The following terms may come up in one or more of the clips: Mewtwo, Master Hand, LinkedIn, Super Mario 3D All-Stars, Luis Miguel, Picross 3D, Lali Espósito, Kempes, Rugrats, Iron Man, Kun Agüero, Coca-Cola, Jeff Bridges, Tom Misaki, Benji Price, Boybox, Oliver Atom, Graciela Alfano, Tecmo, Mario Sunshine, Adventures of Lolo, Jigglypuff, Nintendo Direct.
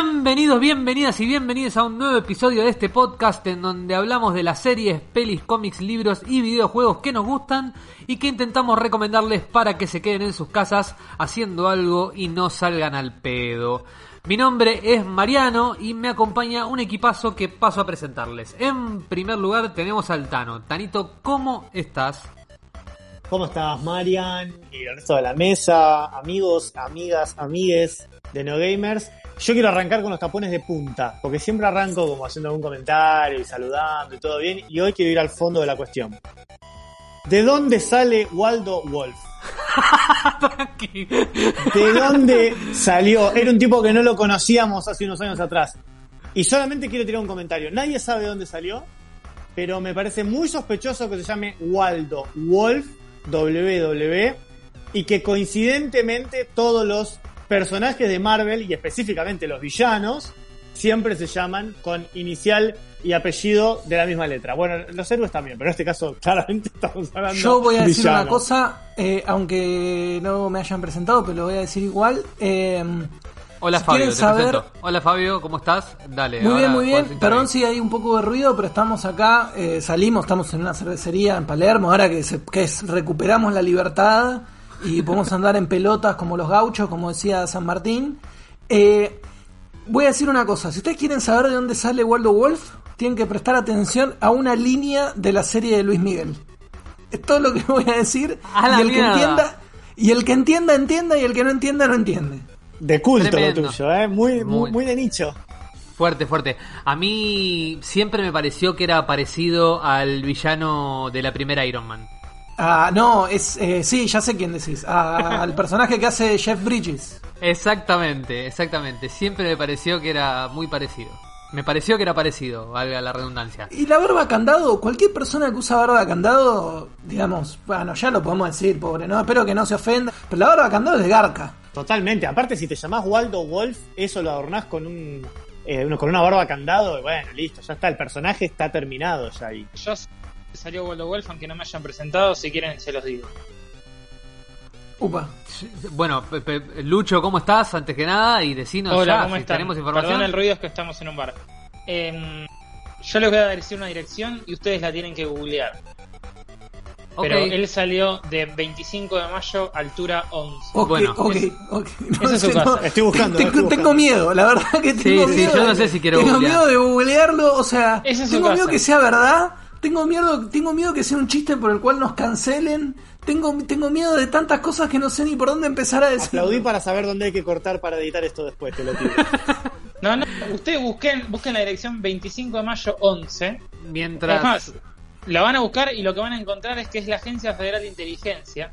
Bienvenidos, bienvenidas y bienvenidos a un nuevo episodio de este podcast en donde hablamos de las series, pelis, cómics, libros y videojuegos que nos gustan y que intentamos recomendarles para que se queden en sus casas haciendo algo y no salgan al pedo. Mi nombre es Mariano y me acompaña un equipazo que paso a presentarles. En primer lugar tenemos al Tano. Tanito, ¿cómo estás? ¿Cómo estás, Marian? Y el resto de la mesa, amigos, amigas, amigues de Neogamers. Yo quiero arrancar con los tapones de punta, porque siempre arranco como haciendo algún comentario y saludando y todo bien, y hoy quiero ir al fondo de la cuestión. ¿De dónde sale Waldo Wolf? ¿De dónde salió? Era un tipo que no lo conocíamos hace unos años atrás. Y solamente quiero tirar un comentario. Nadie sabe de dónde salió, pero me parece muy sospechoso que se llame Waldo Wolf, WW, y que coincidentemente todos los personajes de Marvel y específicamente los villanos siempre se llaman con inicial y apellido de la misma letra. Bueno, los héroes también, pero en este caso claramente estamos hablando de yo voy a decir villano. Una cosa, aunque no me hayan presentado, pero lo voy a decir igual. Hola, si Fabio, quieren saber... Hola Fabio, ¿cómo estás? Dale. Muy bien, muy bien. Perdón si hay un poco de ruido, pero estamos acá, estamos en una cervecería en Palermo, ahora que recuperamos la libertad y podemos andar en pelotas como los gauchos, como decía San Martín. Voy a decir una cosa. Si ustedes quieren saber de dónde sale Waldo Wolf, tienen que prestar atención a una línea de la serie de Luis Miguel. Es todo lo que voy a decir. A el que entienda, entienda, y el que no entienda, no entiende. De culto tremendo. Lo tuyo, muy de nicho. Fuerte. A mí siempre me pareció que era parecido al villano de la primera Iron Man. Ah, no, sí, ya sé quién decís. Al personaje que hace Jeff Bridges. Exactamente. Siempre me pareció que era muy parecido. Valga la redundancia. Y la barba candado, cualquier persona que usa barba candado, digamos, bueno, ya lo podemos decir, pobre, no, espero que no se ofenda. Pero la barba candado es de garca. Totalmente, aparte si te llamás Waldo Wolf, eso lo adornás con una barba candado, y bueno, listo, ya está, el personaje está terminado ya ahí. Yo salió Waldo Wolf, aunque no me hayan presentado. Si quieren se los digo. Upa. Bueno, Lucho, ¿cómo estás? Antes que nada, y decinos. Hola, ya, ¿cómo si están? Tenemos información. Perdón el ruido, es que estamos en un bar. Yo les voy a decir una dirección y ustedes la tienen que googlear. Okay. Pero él salió de 25 de mayo, altura 11. Okay. No, eso es su casa. Estoy buscando. Tengo miedo, la verdad que tengo miedo. Yo no sé si quiero googlear. Tengo miedo de googlearlo, o sea, tengo miedo que sea verdad. Tengo miedo que sea un chiste por el cual nos cancelen. Tengo miedo de tantas cosas que no sé ni por dónde empezar a decir. Aplaudí para saber dónde hay que cortar para editar esto después, te lo digo. No, ustedes busquen la dirección 25 de mayo 11. Mientras... Es más, la van a buscar y lo que van a encontrar es que es la Agencia Federal de Inteligencia.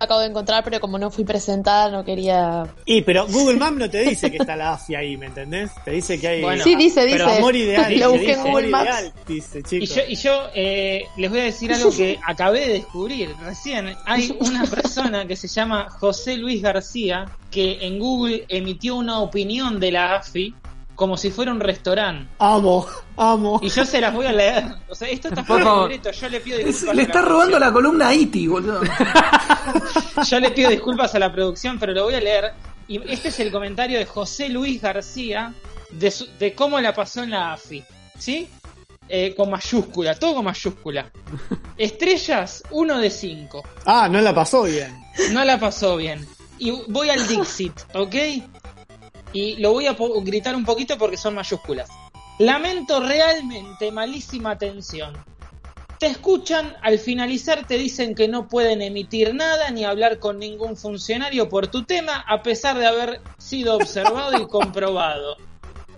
Acabo de encontrar, pero como no fui presentada, no quería... Y, pero Google Maps no te dice que está la AFI ahí, ¿me entendés? Te dice que hay... Bueno, sí, dice. Pero amor ideal. Lo busqué en Google Maps. Dice, chico. Y yo les voy a decir algo que acabé de descubrir recién. Hay una persona que se llama José Luis García que en Google emitió una opinión de la AFI como si fuera un restaurante. Amo. Y yo se las voy a leer. O sea, esto está fuera de libreto. Yo le pido disculpas. Le está robando la columna a Iti, boludo. Yo le pido disculpas a la producción, pero lo voy a leer. Y este es el comentario de José Luis García de cómo la pasó en la AFI. ¿Sí? Con mayúscula, todo con mayúscula. Estrellas, 1 de 5. Ah, no la pasó bien. Y voy al Dixit, ¿ok? Y lo voy a gritar un poquito porque son mayúsculas. Lamento realmente malísima atención. Te escuchan, al finalizar te dicen que no pueden emitir nada ni hablar con ningún funcionario por tu tema, a pesar de haber sido observado y comprobado.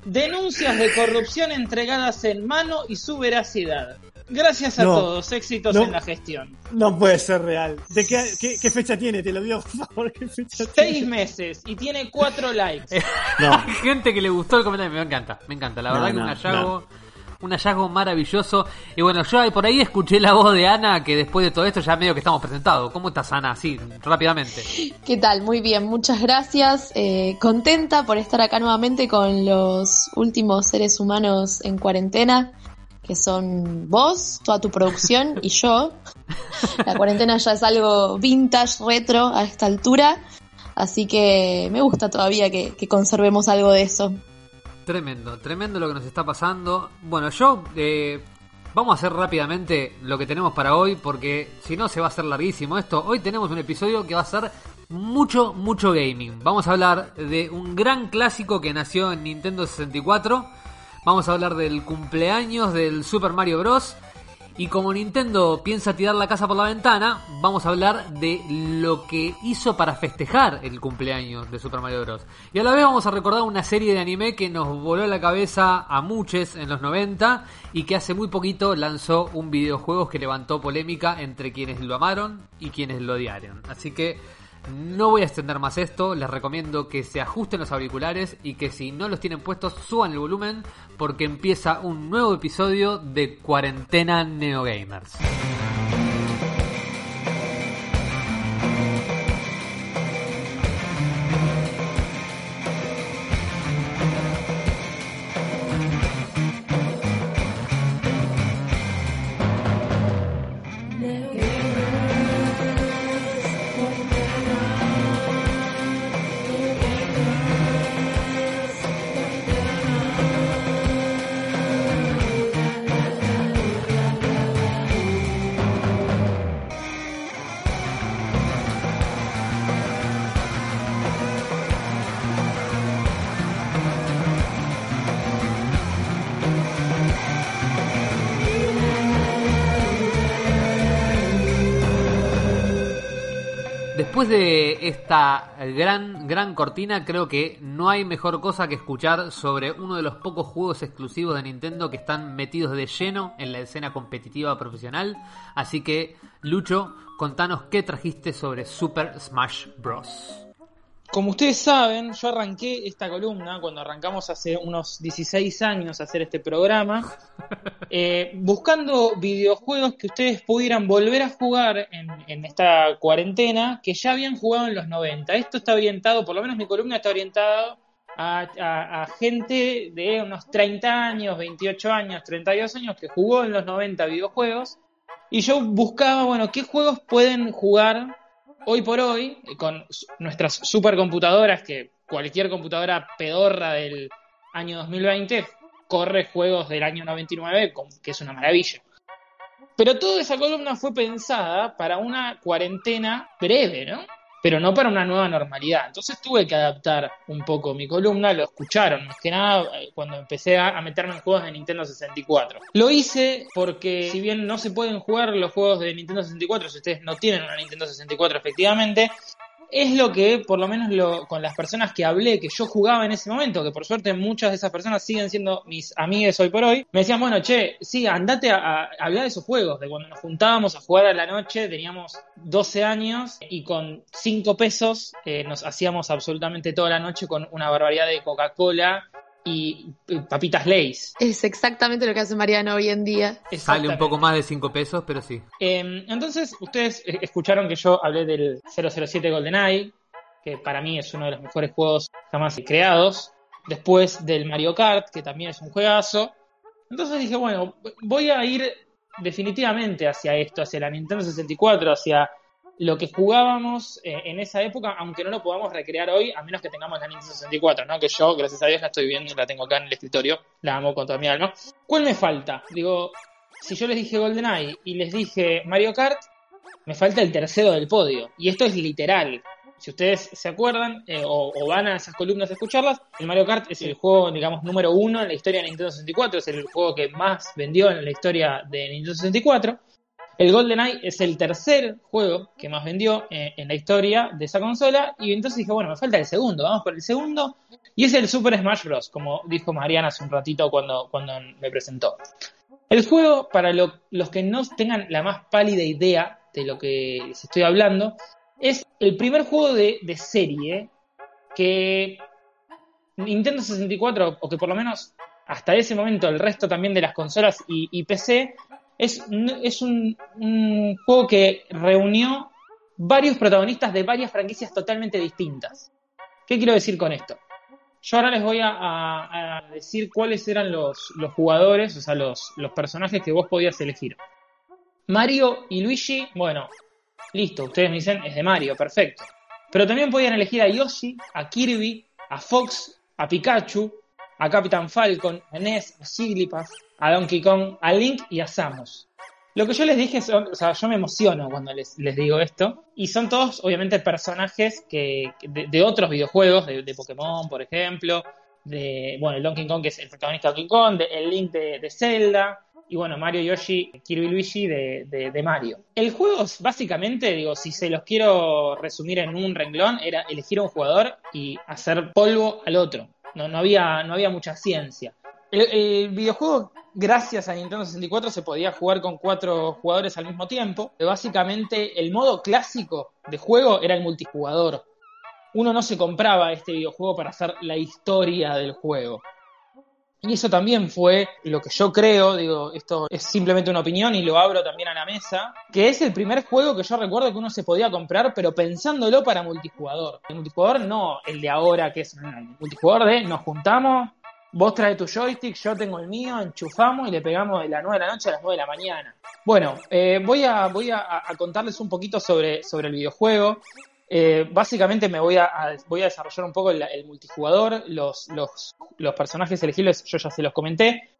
Denuncias de corrupción entregadas en mano y su veracidad. Gracias a todos, éxitos en la gestión. No puede ser real. ¿De qué fecha tiene? Te lo digo, por favor. ¿Qué fecha 6 tiene? Meses y tiene 4 likes. No. Hay gente que le gustó el comentario. Me encanta. La verdad que un hallazgo maravilloso. Y bueno, yo por ahí escuché la voz de Ana, que después de todo esto ya medio que estamos presentados. ¿Cómo estás, Ana? Así, rápidamente. ¿Qué tal? Muy bien, muchas gracias. Contenta por estar acá nuevamente con los últimos seres humanos en cuarentena. Que son vos, toda tu producción y yo. La cuarentena ya es algo vintage, retro a esta altura, así que me gusta todavía que conservemos algo de eso. Tremendo, tremendo lo que nos está pasando. Bueno, yo vamos a hacer rápidamente lo que tenemos para hoy, porque si no se va a hacer larguísimo esto. Hoy tenemos un episodio que va a ser mucho, mucho gaming. Vamos a hablar de un gran clásico que nació en Nintendo 64. Vamos a hablar del cumpleaños del Super Mario Bros. Y como Nintendo piensa tirar la casa por la ventana, vamos a hablar de lo que hizo para festejar el cumpleaños de Super Mario Bros. Y a la vez vamos a recordar una serie de anime que nos voló la cabeza a muchos en los 90 y que hace muy poquito lanzó un videojuego que levantó polémica entre quienes lo amaron y quienes lo odiaron. Así que no voy a extender más esto, les recomiendo que se ajusten los auriculares y que si no los tienen puestos suban el volumen porque empieza un nuevo episodio de Cuarentena Neogamers. Después de esta gran cortina, creo que no hay mejor cosa que escuchar sobre uno de los pocos juegos exclusivos de Nintendo que están metidos de lleno en la escena competitiva profesional. Así que, Lucho, contanos qué trajiste sobre Super Smash Bros. Como ustedes saben, yo arranqué esta columna cuando arrancamos hace unos 16 años a hacer este programa, buscando videojuegos que ustedes pudieran volver a jugar en esta cuarentena, que ya habían jugado en los 90. Esto está orientado, por lo menos mi columna está orientada a gente de unos 30 años, 28 años, 32 años, que jugó en los 90 videojuegos. Y yo buscaba, bueno, qué juegos pueden jugar hoy por hoy, con nuestras supercomputadoras, que cualquier computadora pedorra del año 2020 corre juegos del año 99, que es una maravilla. Pero toda esa columna fue pensada para una cuarentena breve, ¿no? Pero no para una nueva normalidad. Entonces tuve que adaptar un poco mi columna, lo escucharon más que nada cuando empecé a meterme en juegos de Nintendo 64. Lo hice porque si bien no se pueden jugar los juegos de Nintendo 64, si ustedes no tienen una Nintendo 64 efectivamente, es lo que por lo menos con las personas que hablé, que yo jugaba en ese momento, que por suerte muchas de esas personas siguen siendo mis amigues hoy por hoy, me decían, bueno, che, sí, andate a hablar de esos juegos, de cuando nos juntábamos a jugar a la noche, teníamos 12 años y con 5 pesos nos hacíamos absolutamente toda la noche con una barbaridad de Coca-Cola y papitas Lays. Es exactamente lo que hace Mariano hoy en día. Sale un poco más de 5 pesos, pero sí. Entonces, ustedes escucharon que yo hablé del 007 Golden Eye, que para mí es uno de los mejores juegos jamás creados. Después del Mario Kart, que también es un juegazo. Entonces dije, bueno, voy a ir definitivamente hacia esto, hacia la Nintendo 64, hacia lo que jugábamos en esa época, aunque no lo podamos recrear hoy, a menos que tengamos la Nintendo 64, ¿no? Que yo, gracias a Dios, la estoy viendo, la tengo acá en el escritorio, la amo con toda mi alma. ¿Cuál me falta? Digo, si yo les dije GoldenEye y les dije Mario Kart, me falta el tercero del podio. Y esto es literal. Si ustedes se acuerdan o van a esas columnas a escucharlas, el Mario Kart es el juego, digamos, número uno en la historia de Nintendo 64, es el juego que más vendió en la historia de Nintendo 64. El GoldenEye es el tercer juego que más vendió en la historia de esa consola. Y entonces dije, bueno, me falta el segundo, vamos por el segundo. Y es el Super Smash Bros., como dijo Mariana hace un ratito cuando me presentó. El juego, para los que no tengan la más pálida idea de lo que les estoy hablando, es el primer juego de serie que Nintendo 64, o que por lo menos hasta ese momento el resto también de las consolas y PC... Es un juego que reunió varios protagonistas de varias franquicias totalmente distintas. ¿Qué quiero decir con esto? Yo ahora les voy a decir cuáles eran los jugadores, o sea, los personajes que vos podías elegir. Mario y Luigi, bueno, listo, ustedes me dicen, es de Mario, perfecto. Pero también podían elegir a Yoshi, a Kirby, a Fox, a Pikachu, a Capitán Falcon, a Ness, a Jigglypuff, a Donkey Kong, a Link y a Samus. Lo que yo les dije son, o sea, yo me emociono cuando les digo esto, y son todos obviamente personajes de otros videojuegos, de Pokémon, por ejemplo, de, bueno, el Donkey Kong, que es el protagonista de Donkey Kong, el Link de Zelda, y bueno, Mario, Yoshi, Kirby, Luigi de Mario. El juego, básicamente, digo, si se los quiero resumir en un renglón, era elegir a un jugador y hacer polvo al otro. No había mucha ciencia. El videojuego, gracias a Nintendo 64, se podía jugar con 4 jugadores al mismo tiempo. Básicamente, el modo clásico de juego era el multijugador. Uno no se compraba este videojuego para hacer la historia del juego. Y eso también fue lo que yo creo, digo, esto es simplemente una opinión y lo abro también a la mesa, que es el primer juego que yo recuerdo que uno se podía comprar, pero pensándolo para multijugador. El multijugador no el de ahora, que es el multijugador de nos juntamos, vos traes tu joystick, yo tengo el mío, enchufamos y le pegamos de las 9 de la noche a las 9 de la mañana. Bueno, voy a contarles un poquito sobre el videojuego. Básicamente voy a desarrollar un poco el multijugador, los personajes elegibles yo ya se los comenté.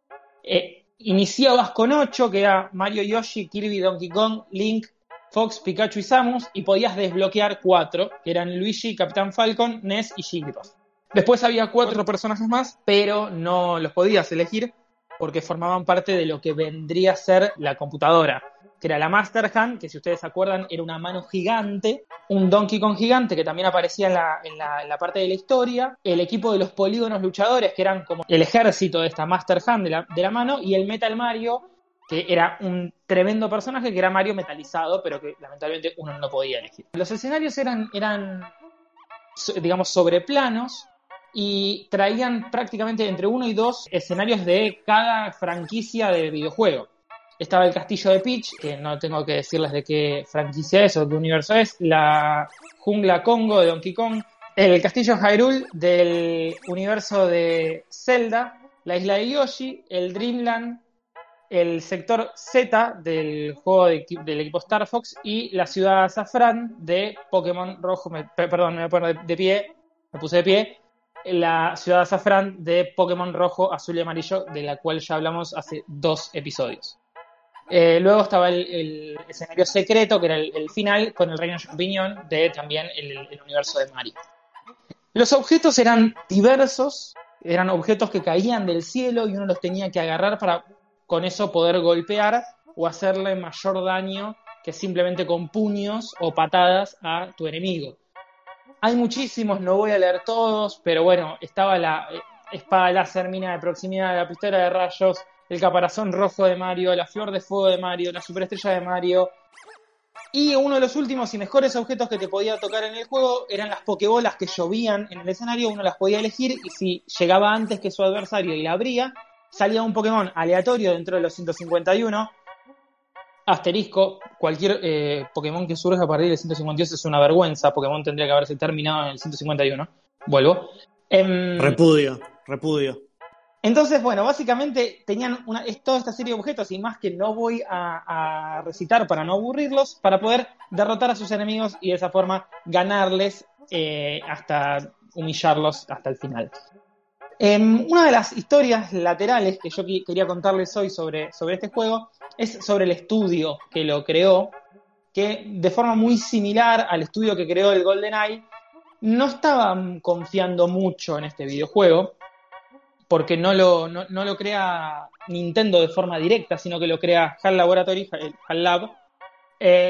Iniciabas con 8, que era Mario, Yoshi, Kirby, Donkey Kong, Link, Fox, Pikachu y Samus, y podías desbloquear 4, que eran Luigi, Capitán Falcon, Ness y Jigglypuff. Después había 4 personajes más, pero no los podías elegir porque formaban parte de lo que vendría a ser la computadora, que era la Master Hand, que si ustedes se acuerdan era una mano gigante, un Donkey Kong gigante que también aparecía en la parte de la historia, el equipo de los polígonos luchadores, que eran como el ejército de esta Master Hand de la mano, y el Metal Mario, que era un tremendo personaje, que era Mario metalizado, pero que lamentablemente uno no podía elegir. Los escenarios eran digamos, sobre planos, y traían prácticamente entre 1 y 2 escenarios de cada franquicia de videojuego. Estaba el castillo de Peach, que no tengo que decirles de qué franquicia es o qué universo es, la jungla Congo de Donkey Kong, el castillo Hyrule del universo de Zelda, la isla de Yoshi, el Dreamland, el sector Z del juego del equipo Star Fox y la ciudad Safran de Pokémon Rojo, me puse de pie, la ciudad Safran de Pokémon Rojo, Azul y Amarillo, de la cual ya hablamos hace 2 episodios. Luego estaba el escenario secreto, que era el final, con el reino champiñón de también el universo de Mario. Los objetos eran diversos, eran objetos que caían del cielo y uno los tenía que agarrar para con eso poder golpear o hacerle mayor daño que simplemente con puños o patadas a tu enemigo. Hay muchísimos, no voy a leer todos, pero bueno, estaba la espada láser, mina de proximidad, la pistola de rayos, el caparazón rojo de Mario, la flor de fuego de Mario, la superestrella de Mario. Y uno de los últimos y mejores objetos que te podía tocar en el juego eran las pokebolas que llovían en el escenario, uno las podía elegir y si llegaba antes que su adversario y la abría, salía un Pokémon aleatorio dentro de los 151, asterisco, cualquier Pokémon que surja a partir del 152 es una vergüenza. Pokémon tendría que haberse terminado en el 151. Vuelvo. Repudio. Entonces, bueno, básicamente tenían toda esta serie de objetos y más que no voy a recitar para no aburrirlos, para poder derrotar a sus enemigos y de esa forma ganarles hasta humillarlos hasta el final. Una de las historias laterales que yo quería contarles hoy sobre este juego es sobre el estudio que lo creó, que de forma muy similar al estudio que creó el Golden Eye, no estaban confiando mucho en este videojuego, porque no lo crea Nintendo de forma directa, sino que lo crea HAL Laboratory, HAL Lab.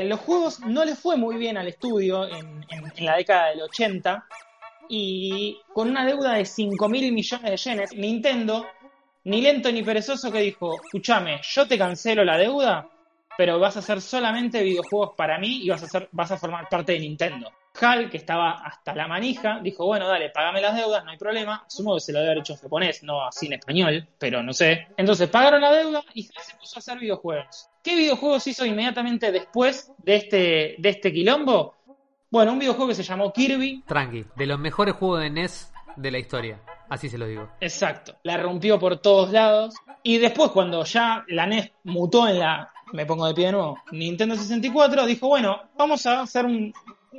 Los juegos no les fue muy bien al estudio en la década del 80, y con una deuda de 5.000 millones de yenes, Nintendo, ni lento ni perezoso, que dijo, escúchame, yo te cancelo la deuda, pero vas a hacer solamente videojuegos para mí y vas a formar parte de Nintendo. HAL, que estaba hasta la manija, dijo, bueno, dale, pagame las deudas, no hay problema. Asumo que se lo debe haber hecho en japonés, no así en español, pero no sé. Entonces pagaron la deuda y HAL se puso a hacer videojuegos. ¿Qué videojuegos hizo inmediatamente después de este quilombo? Bueno, un videojuego que se llamó Kirby. Tranqui, de los mejores juegos de NES de la historia, así se lo digo. Exacto, la rompió por todos lados. Y después, cuando ya la NES mutó en la, me pongo de pie de nuevo, Nintendo 64, dijo, bueno, vamos a hacer un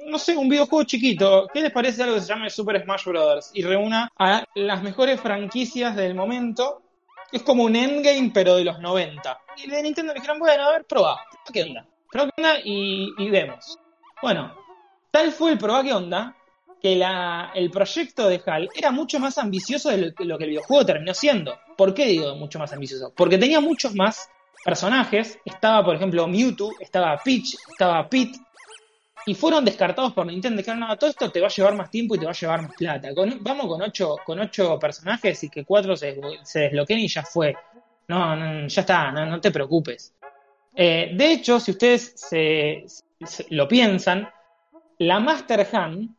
no sé, un videojuego chiquito. ¿Qué les parece algo que se llame Super Smash Bros? Y reúna a las mejores franquicias del momento. Es como un endgame, pero de los 90. Y de Nintendo le dijeron, bueno, a ver, probá. ¿Qué onda? Probá qué onda y vemos. Bueno, tal fue el probá qué onda que el proyecto de HAL era mucho más ambicioso de lo que el videojuego terminó siendo. ¿Por qué digo mucho más ambicioso? Porque tenía muchos más personajes. Estaba, por ejemplo, Mewtwo, estaba Peach, estaba Pete. Y fueron descartados por Nintendo. Dijeron, no, todo esto te va a llevar más tiempo y te va a llevar más plata. Vamos con ocho personajes y que 4 se desbloqueen y ya fue. No, ya está, no te preocupes. De hecho, si ustedes se lo piensan, la Master Hand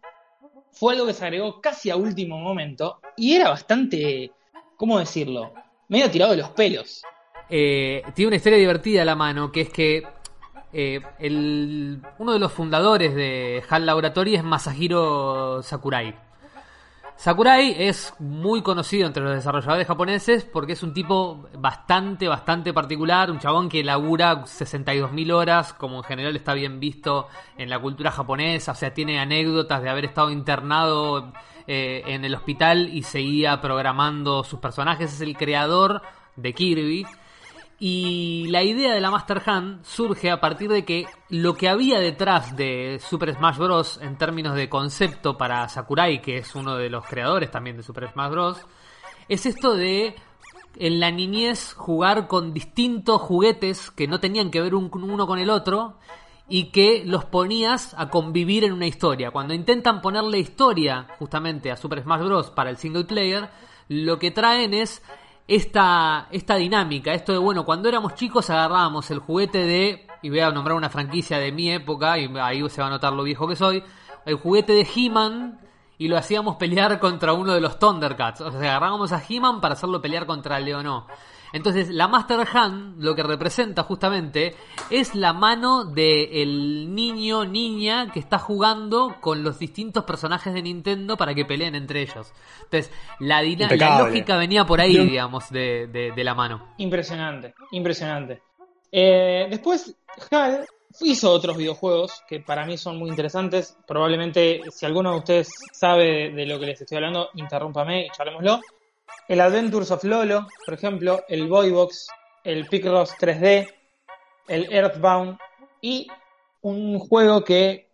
fue algo que se agregó casi a último momento y era bastante, ¿cómo decirlo?, medio tirado de los pelos. Tiene una historia divertida a la mano, que es que uno de los fundadores de HAL Laboratory es Masahiro Sakurai. Sakurai es muy conocido entre los desarrolladores japoneses porque es un tipo bastante particular, un chabón que labura 62.000 horas, como en general está bien visto en la cultura japonesa. O sea, tiene anécdotas de haber estado internado en el hospital y seguía programando sus personajes. Es el creador de Kirby. Y la idea de la Master Hand surge a partir de que lo que había detrás de Super Smash Bros. En términos de concepto para Sakurai, que es uno de los creadores también de Super Smash Bros., es esto de en la niñez jugar con distintos juguetes que no tenían que ver uno con el otro y que los ponías a convivir en una historia. Cuando intentan ponerle historia justamente a Super Smash Bros. Para el single player, lo que traen es esta dinámica, esto de, bueno, cuando éramos chicos agarrábamos el juguete de, y voy a nombrar una franquicia de mi época, y ahí se va a notar lo viejo que soy, el juguete de He-Man, y lo hacíamos pelear contra uno de los Thundercats. O sea, agarrábamos a He-Man para hacerlo pelear contra Leonó. Entonces, la Master Hand lo que representa justamente es la mano del niño, niña que está jugando con los distintos personajes de Nintendo para que peleen entre ellos. Entonces, la lógica venía por ahí, digamos, de la mano. Impresionante. Después, HAL hizo otros videojuegos que para mí son muy interesantes. Probablemente, si alguno de ustedes sabe de lo que les estoy hablando, interrúmpame y charlémoslo. El Adventures of Lolo, por ejemplo, el Boybox, el Picross 3D, el Earthbound y un juego que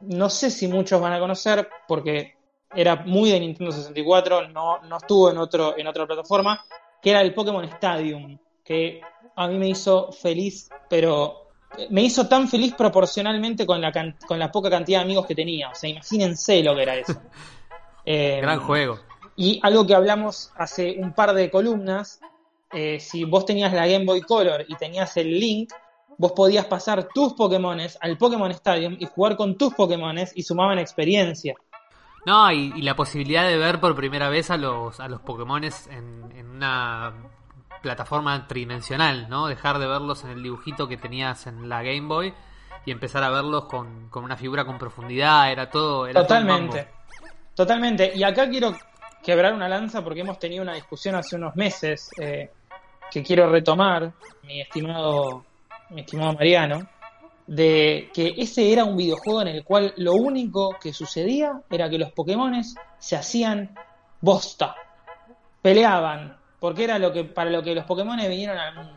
no sé si muchos van a conocer porque era muy de Nintendo 64, no estuvo en otra plataforma, que era el Pokémon Stadium, que a mí me hizo feliz, pero me hizo tan feliz proporcionalmente con la poca cantidad de amigos que tenía. O sea, imagínense lo que era eso. Gran juego. Y algo que hablamos hace un par de columnas, si vos tenías la Game Boy Color y tenías el Link, vos podías pasar tus Pokémones al Pokémon Stadium y jugar con tus Pokémones y sumaban experiencia. No, y la posibilidad de ver por primera vez a los Pokémones en una plataforma tridimensional, ¿no? Dejar de verlos en el dibujito que tenías en la Game Boy y empezar a verlos con una figura con profundidad, era todo Totalmente, y acá quiero quebrar una lanza porque hemos tenido una discusión hace unos meses que quiero retomar, mi estimado Mariano, de que ese era un videojuego en el cual lo único que sucedía era que los Pokémones se hacían bosta, peleaban, porque era para lo que los Pokémones vinieron al mundo.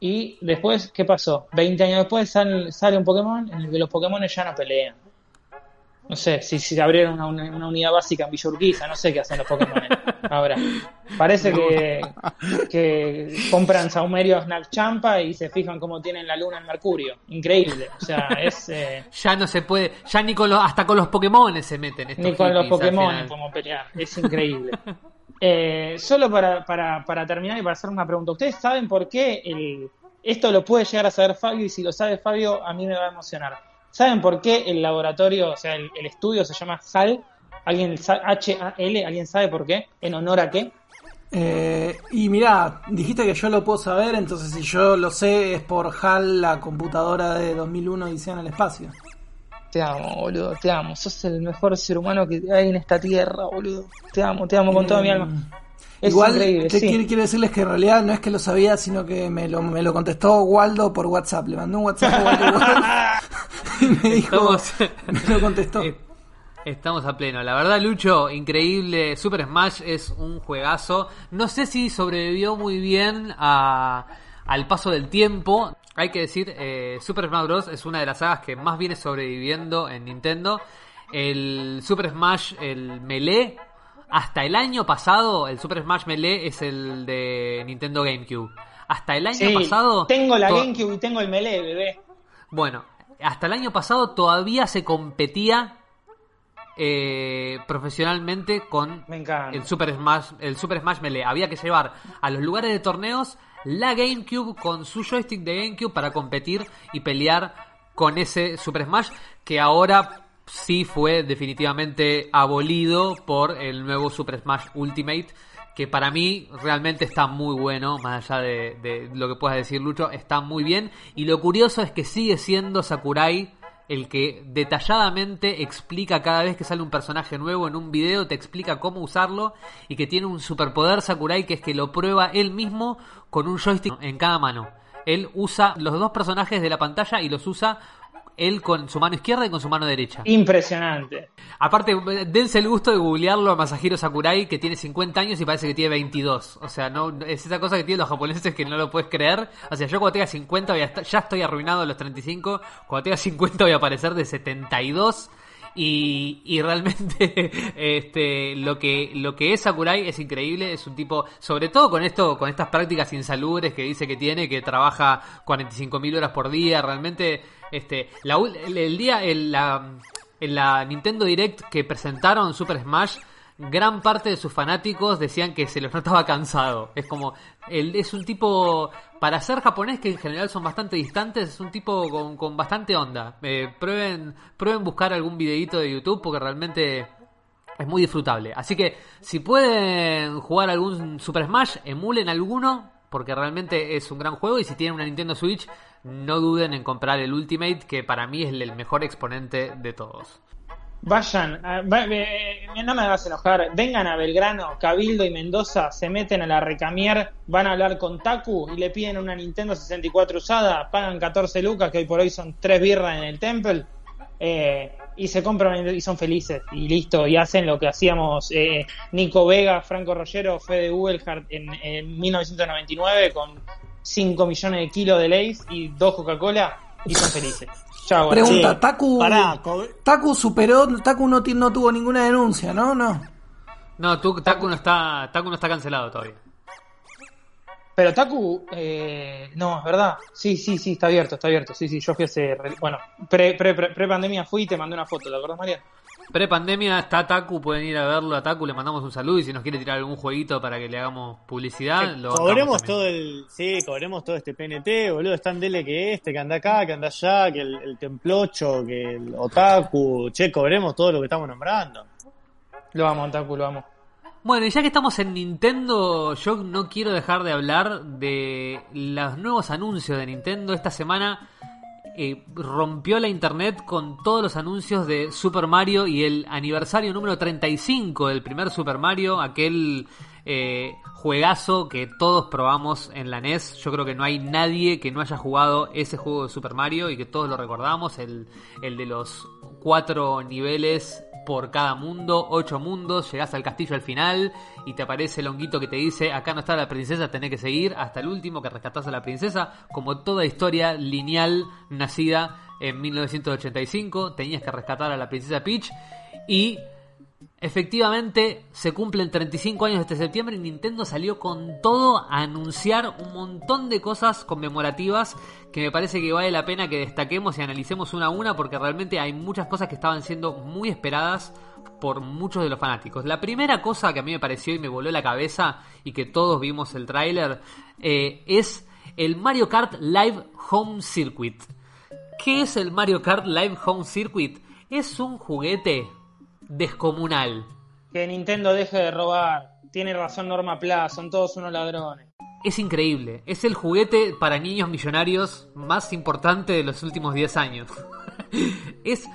Y después, ¿qué pasó? 20 años después sale un Pokémon en el que los Pokémones ya no pelean. No sé, si abrieron una unidad básica en Villa Urquiza, no sé qué hacen los Pokémon ahora. Parece que compran Saumerio Snack Champa y se fijan cómo tienen la luna en Mercurio. Increíble. O sea, es... Ya no se puede... Ya ni hasta con los Pokémon se meten. Estos ni con los Pokémon podemos pelear. Es increíble. Solo para terminar y para hacer una pregunta. ¿Ustedes saben por qué esto lo puede llegar a saber Fabio? Y si lo sabe Fabio, a mí me va a emocionar. ¿Saben por qué el laboratorio, o sea, el estudio se llama HAL? H-A-L, ¿alguien sabe por qué? ¿En honor a qué? Y mirá, dijiste que yo lo puedo saber, entonces si yo lo sé es por HAL, la computadora de 2001 y en el espacio. Te amo, boludo, te amo. Sos el mejor ser humano que hay en esta tierra, boludo. Te amo con toda mi alma. Es igual, quiero decirles que en realidad no es que lo sabía, sino que me lo contestó Waldo por WhatsApp. Le mandó un WhatsApp a Waldo. y me dijo, no contestó. Estamos a pleno. La verdad, Lucho, increíble. Super Smash es un juegazo. No sé si sobrevivió muy bien al paso del tiempo. Hay que decir, Super Smash Bros. Es una de las sagas que más viene sobreviviendo en Nintendo. El Super Smash, el Melee, hasta el año pasado, el Super Smash Melee es el de Nintendo GameCube. Hasta el año pasado... tengo la GameCube y tengo el Melee, bebé. Bueno, hasta el año pasado todavía se competía... profesionalmente con el Super Smash Melee. Había que llevar a los lugares de torneos la GameCube con su joystick de GameCube para competir y pelear con ese Super Smash, que ahora sí fue definitivamente abolido por el nuevo Super Smash Ultimate, que para mí realmente está muy bueno. Más allá de lo que puedas decir, Lucho, está muy bien. Y lo curioso es que sigue siendo Sakurai el que detalladamente explica cada vez que sale un personaje nuevo en un video, te explica cómo usarlo, y que tiene un superpoder Sakurai, que es que lo prueba él mismo con un joystick en cada mano. Él usa los dos personajes de la pantalla y los usa él con su mano izquierda y con su mano derecha. Impresionante. Aparte, dense el gusto de googlearlo a Masahiro Sakurai, que tiene 50 años y parece que tiene 22. O sea, no es esa cosa que tienen los japoneses, que no lo puedes creer. O sea, yo cuando tenga 50 ya estoy arruinado a los 35. Cuando tenga 50 voy a aparecer de 72. Y realmente lo que es Sakurai es increíble. Es un tipo, sobre todo con estas prácticas insalubres que dice que tiene, que trabaja 45.000 horas por día. Realmente en la Nintendo Direct que presentaron Super Smash, gran parte de sus fanáticos decían que se los notaba cansado. Es como, es un tipo, para ser japonés, que en general son bastante distantes, es un tipo con bastante onda. Prueben buscar algún videito de YouTube, porque realmente es muy disfrutable. Así que si pueden jugar algún Super Smash, emulen alguno, porque realmente es un gran juego. Y si tienen una Nintendo Switch, no duden en comprar el Ultimate, que para mí es el mejor exponente de todos. Vayan, no me vas a enojar, vengan a Belgrano, Cabildo y Mendoza, se meten a la Recamier, van a hablar con Taku y le piden una Nintendo 64 usada, pagan 14 lucas, que hoy por hoy son 3 birras en el Temple, y se compran y son felices, y listo, y hacen lo que hacíamos Nico Vega, Franco Rollero, Fede Ugelhardt en 1999 con 5 millones de kilos de Lays y 2 Coca-Cola, y son felices. Chau, pregunta, sí. Taku no tuvo ninguna denuncia, ¿no? No, Taku no está cancelado todavía. Pero Taku, no, es verdad. Sí, está abierto. Sí, yo fui hace... Bueno, pre-pandemia fui y te mandé una foto, ¿te acordás, María? Pre-pandemia está Taku, pueden ir a verlo a Taku, le mandamos un saludo, y si nos quiere tirar algún jueguito para que le hagamos publicidad, lo cobremos todo el... Sí, cobremos todo este PNT, boludo, están dele que que anda acá, que anda allá, que el templocho, que el otaku, che, cobremos todo lo que estamos nombrando. Lo amo, Taku, lo amo. Bueno, y ya que estamos en Nintendo, yo no quiero dejar de hablar de los nuevos anuncios de Nintendo. Esta semana... rompió la internet con todos los anuncios de Super Mario y el aniversario número 35 del primer Super Mario, aquel juegazo que todos probamos en la NES. Yo creo que no hay nadie que no haya jugado ese juego de Super Mario y que todos lo recordamos, el de los 4 niveles por cada mundo, 8 mundos, llegás al castillo al final y te aparece el honguito que te dice, acá no está la princesa, tenés que seguir hasta el último que rescatás a la princesa. Como toda historia lineal nacida en 1985, tenías que rescatar a la princesa Peach, y efectivamente se cumplen 35 años este septiembre y Nintendo salió con todo a anunciar un montón de cosas conmemorativas que me parece que vale la pena que destaquemos y analicemos una a una, porque realmente hay muchas cosas que estaban siendo muy esperadas por muchos de los fanáticos. La primera cosa que a mí me pareció y me voló la cabeza, y que todos vimos el tráiler, es el Mario Kart Live Home Circuit. ¿Qué es el Mario Kart Live Home Circuit? Es un juguete descomunal. Que Nintendo deje de robar. Tiene razón Norma Pla, son todos unos ladrones. Es increíble. Es el juguete para niños millonarios más importante de los últimos 10 años. Es...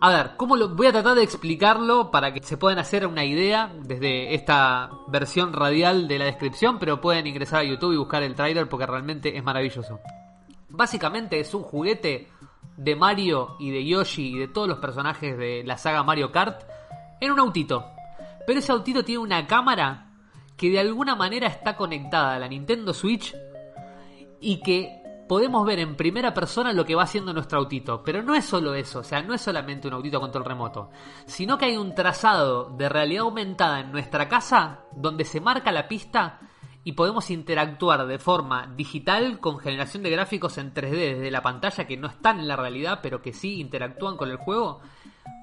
A ver, ¿cómo lo voy a tratar de explicarlo para que se puedan hacer una idea desde esta versión radial de la descripción? Pero pueden ingresar a YouTube y buscar el tráiler, porque realmente es maravilloso. Básicamente es un juguete de Mario y de Yoshi y de todos los personajes de la saga Mario Kart en un autito. Pero ese autito tiene una cámara que de alguna manera está conectada a la Nintendo Switch y que podemos ver en primera persona lo que va haciendo nuestro autito. Pero no es solo eso, o sea, no es solamente un autito control remoto, sino que hay un trazado de realidad aumentada en nuestra casa donde se marca la pista y podemos interactuar de forma digital con generación de gráficos en 3D desde la pantalla que no están en la realidad, pero que sí interactúan con el juego.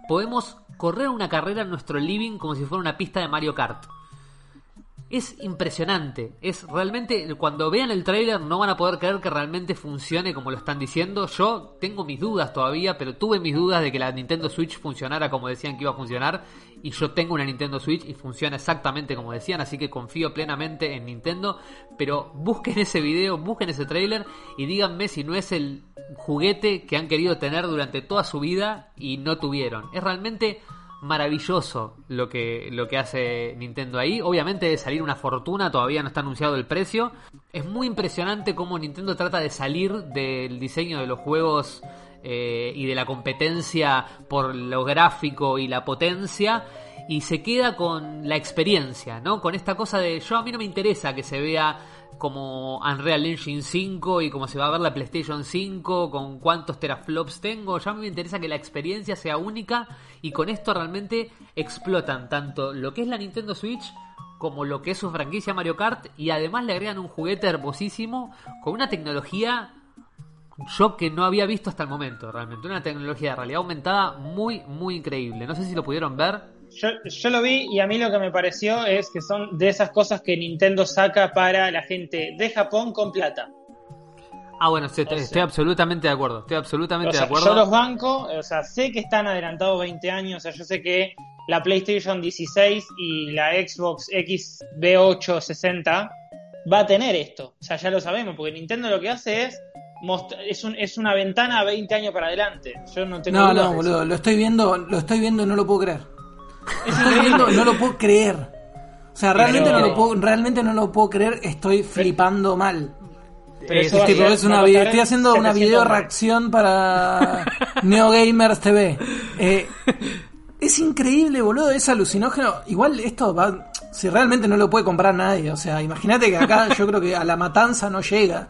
Podemos correr una carrera en nuestro living como si fuera una pista de Mario Kart. Es impresionante, es realmente, cuando vean el tráiler no van a poder creer que realmente funcione como lo están diciendo. Yo tengo mis dudas todavía, pero tuve mis dudas de que la Nintendo Switch funcionara como decían que iba a funcionar, y yo tengo una Nintendo Switch y funciona exactamente como decían, así que confío plenamente en Nintendo. Pero busquen ese video, busquen ese tráiler y díganme si no es el juguete que han querido tener durante toda su vida y no tuvieron. Es realmente maravilloso lo que hace Nintendo ahí. Obviamente debe salir una fortuna, todavía no está anunciado el precio. Es muy impresionante cómo Nintendo trata de salir del diseño de los juegos y de la competencia por lo gráfico y la potencia, y se queda con la experiencia, ¿no? Con esta cosa de yo, a mí no me interesa que se vea como Unreal Engine 5 y como se va a ver la PlayStation 5 con cuántos teraflops tengo. Ya me interesa que la experiencia sea única, y con esto realmente explotan tanto lo que es la Nintendo Switch como lo que es su franquicia Mario Kart, y además le agregan un juguete hermosísimo con una tecnología yo que no había visto hasta el momento, realmente una tecnología de realidad aumentada muy muy increíble. No sé si lo pudieron ver. Yo lo vi, y a mí lo que me pareció es que son de esas cosas que Nintendo saca para la gente de Japón con plata. Ah, bueno, sí, estoy absolutamente de acuerdo. Estoy absolutamente de acuerdo. Yo los banco, o sea, sé que están adelantados 20 años, o sea, yo sé que la PlayStation 16 y la Xbox XB860 va a tener esto. O sea, ya lo sabemos, porque Nintendo lo que hace es una ventana a 20 años para adelante. Yo no tengo dudas. No, boludo, lo estoy viendo y no lo puedo creer. No lo puedo creer. O sea, realmente no lo puedo creer. Estoy flipando mal. Estoy haciendo una video reacción para Neogamers TV. Es increíble, boludo. Es alucinógeno. Igual esto va, si realmente no lo puede comprar nadie. O sea, imagínate que acá yo creo que a La Matanza no llega.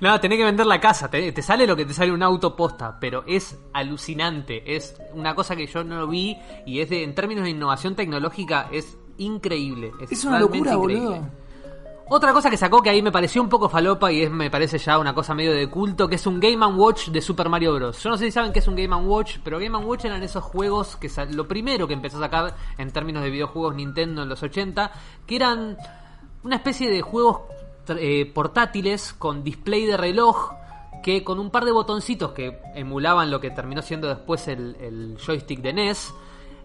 No, tenés que vender la casa, te sale lo que te sale un auto posta, pero es alucinante, es una cosa que yo no vi, y es en términos de innovación tecnológica es increíble, es una locura, increíble. Boludo. Otra cosa que sacó que ahí me pareció un poco falopa y me parece ya una cosa medio de culto, que es un Game & Watch de Super Mario Bros. Yo no sé si saben qué es un Game & Watch, pero Game & Watch eran esos juegos que lo primero que empezó a sacar en términos de videojuegos Nintendo en los 80, que eran una especie de juegos portátiles con display de reloj, que con un par de botoncitos que emulaban lo que terminó siendo después el joystick de NES,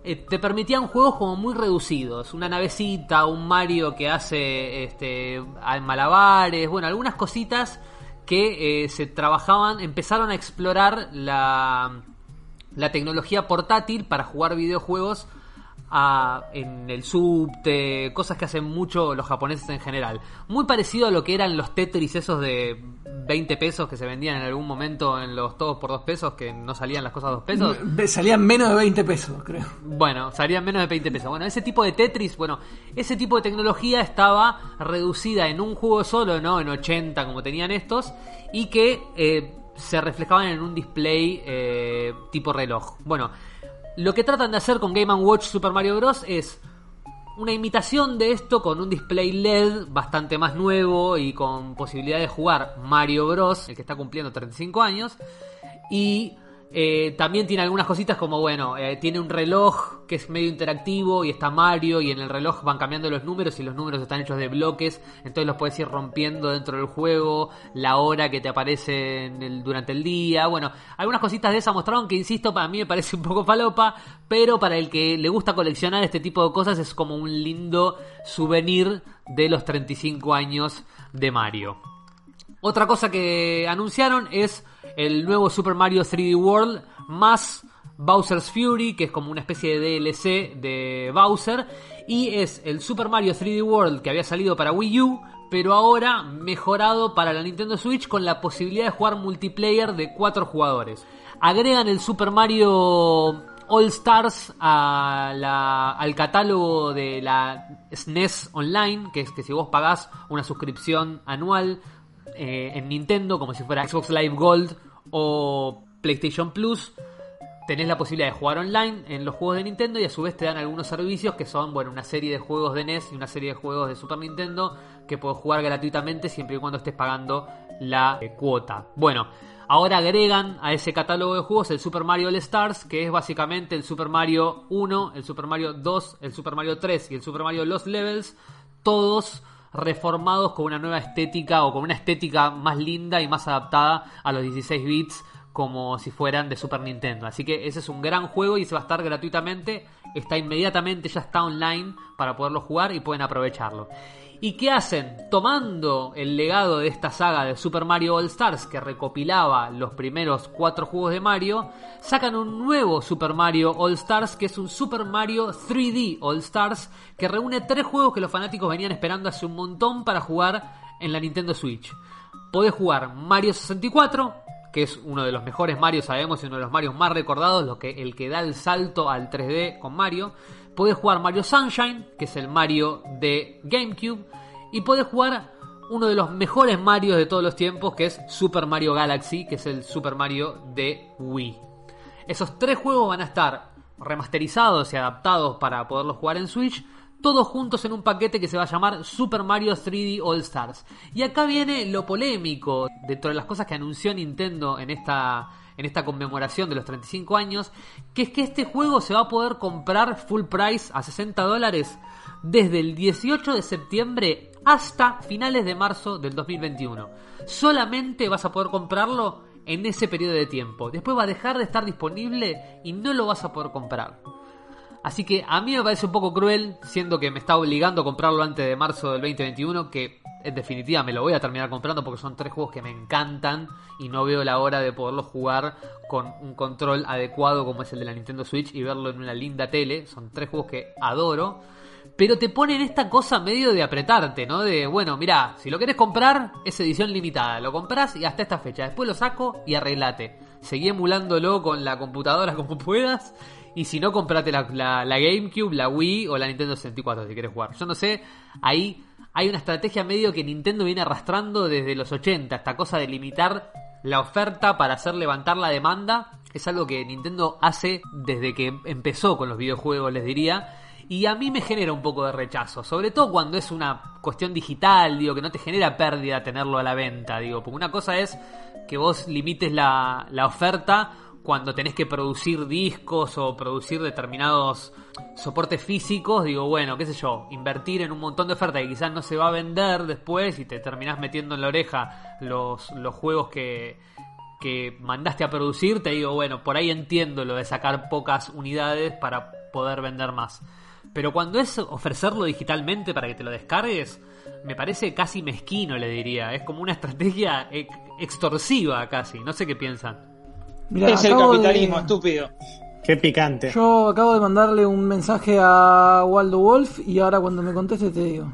te permitían juegos como muy reducidos, una navecita, un Mario que hace malabares, bueno, algunas cositas que se trabajaban, empezaron a explorar la tecnología portátil para jugar videojuegos en el subte, cosas que hacen mucho los japoneses en general, muy parecido a lo que eran los Tetris esos de 20 pesos que se vendían en algún momento en los todos por 2 pesos, que no salían las cosas a 2 pesos, salían menos de 20 pesos creo, bueno, salían menos de 20 pesos, bueno, ese tipo de Tetris, bueno, ese tipo de tecnología estaba reducida en un juego solo, no en 80 como tenían estos, y que se reflejaban en un display tipo reloj. Bueno, lo que tratan de hacer con Game & Watch Super Mario Bros. Es una imitación de esto con un display LED bastante más nuevo y con posibilidad de jugar Mario Bros, el que está cumpliendo 35 años. Y también tiene algunas cositas como, bueno, tiene un reloj que es medio interactivo y está Mario, y en el reloj van cambiando los números, y los números están hechos de bloques, entonces los puedes ir rompiendo dentro del juego, la hora que te aparece durante el día. Bueno, algunas cositas de esa mostraron que, insisto, para mí me parece un poco falopa, pero para el que le gusta coleccionar este tipo de cosas es como un lindo souvenir de los 35 años de Mario. Otra cosa que anunciaron es el nuevo Super Mario 3D World más Bowser's Fury, que es como una especie de DLC de Bowser, y es el Super Mario 3D World que había salido para Wii U, pero ahora mejorado para la Nintendo Switch con la posibilidad de jugar multiplayer de 4 jugadores. Agregan el Super Mario All-Stars al catálogo de la SNES Online, que es que si vos pagás una suscripción anual en Nintendo, como si fuera Xbox Live Gold o PlayStation Plus, tenés la posibilidad de jugar online en los juegos de Nintendo, y a su vez te dan algunos servicios que son, bueno, una serie de juegos de NES y una serie de juegos de Super Nintendo que podés jugar gratuitamente siempre y cuando estés pagando la cuota. Bueno, ahora agregan a ese catálogo de juegos el Super Mario All-Stars, que es básicamente el Super Mario 1, el Super Mario 2, el Super Mario 3 y el Super Mario Lost Levels, todos reformados con una nueva estética, o con una estética más linda y más adaptada a los 16 bits, como si fueran de Super Nintendo. Así que ese es un gran juego y se va a estar gratuitamente. Está inmediatamente, ya está online para poderlo jugar y pueden aprovecharlo. ¿Y qué hacen? Tomando el legado de esta saga de Super Mario All Stars, que recopilaba los primeros 4 juegos de Mario, sacan un nuevo Super Mario All Stars, que es un Super Mario 3D All Stars, que reúne 3 juegos que los fanáticos venían esperando hace un montón para jugar en la Nintendo Switch. Podés jugar Mario 64... que es uno de los mejores Mario, sabemos, y uno de los Marios más recordados, el que da el salto al 3D con Mario. Podés jugar Mario Sunshine, que es el Mario de GameCube, y podés jugar uno de los mejores Marios de todos los tiempos, que es Super Mario Galaxy, que es el Super Mario de Wii. Esos 3 juegos van a estar remasterizados y adaptados para poderlos jugar en Switch, todos juntos en un paquete que se va a llamar Super Mario 3D All Stars. Y acá viene lo polémico. Dentro de las cosas que anunció Nintendo en esta conmemoración de los 35 años, que es que este juego se va a poder comprar full price a $60 desde el 18 de septiembre hasta finales de marzo del 2021. Solamente vas a poder comprarlo en ese periodo de tiempo. Después va a dejar de estar disponible y no lo vas a poder comprar. Así que a mí me parece un poco cruel, siendo que me está obligando a comprarlo antes de marzo del 2021, que en definitiva me lo voy a terminar comprando porque son 3 juegos que me encantan y no veo la hora de poderlo jugar con un control adecuado como es el de la Nintendo Switch y verlo en una linda tele. Son 3 juegos que adoro, pero te ponen esta cosa medio de apretarte, ¿no? De, bueno, mirá, si lo querés comprar es edición limitada, lo comprás y hasta esta fecha, después lo saco y arreglate. Seguí emulándolo con la computadora como puedas. Y si no, comprate la GameCube, la Wii o la Nintendo 64 si querés jugar. Yo no sé, ahí hay una estrategia medio que Nintendo viene arrastrando desde los 80. Esta cosa de limitar la oferta para hacer levantar la demanda es algo que Nintendo hace desde que empezó con los videojuegos, les diría. Y a mí me genera un poco de rechazo, sobre todo cuando es una cuestión digital, digo, que no te genera pérdida tenerlo a la venta, digo. Porque una cosa es que vos limites la oferta cuando tenés que producir discos o producir determinados soportes físicos, digo, bueno, qué sé yo, invertir en un montón de oferta que quizás no se va a vender después y te terminás metiendo en la oreja los juegos que mandaste a producir, te digo, bueno, por ahí entiendo lo de sacar pocas unidades para poder vender más. Pero cuando es ofrecerlo digitalmente para que te lo descargues, me parece casi mezquino, le diría. Es como una estrategia extorsiva casi, no sé qué piensan. Mirá, es el capitalismo, estúpido. Qué picante. Yo acabo de mandarle un mensaje a Waldo Wolf y ahora cuando me conteste te digo.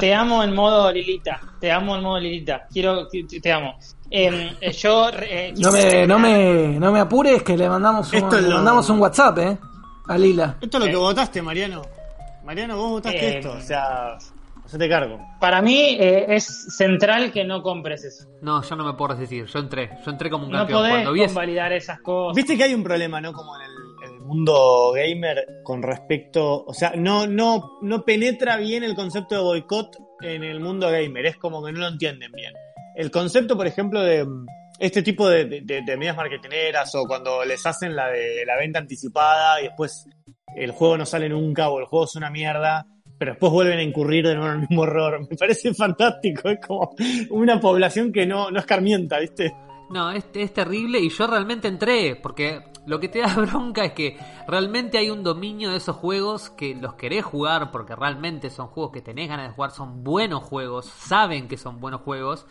Te amo en modo Lilita. Quiero, te amo. Yo no me apures que le mandamos un WhatsApp, a Lila. Esto es lo que votaste, Mariano. Mariano, vos votaste esto, o sea, yo te cargo. Para mí es central que no compres eso. No, yo no me puedo resistir. Yo entré como un campeón. No podés convalidar esas cosas. Viste que hay un problema, ¿no? Como en el mundo gamer con respecto... O sea, no penetra bien el concepto de boicot en el mundo gamer. Es como que no lo entienden bien. El concepto, por ejemplo, de este tipo de medidas marketineras o cuando les hacen la de la venta anticipada y después el juego no sale nunca o el juego es una mierda... pero después vuelven a incurrir de nuevo en el mismo error. Me parece fantástico, es como una población que no escarmienta, ¿viste? No, es terrible y yo realmente entré, porque lo que te da bronca es que realmente hay un dominio de esos juegos que los querés jugar porque realmente son juegos que tenés ganas de jugar, son buenos juegos, saben que son buenos juegos.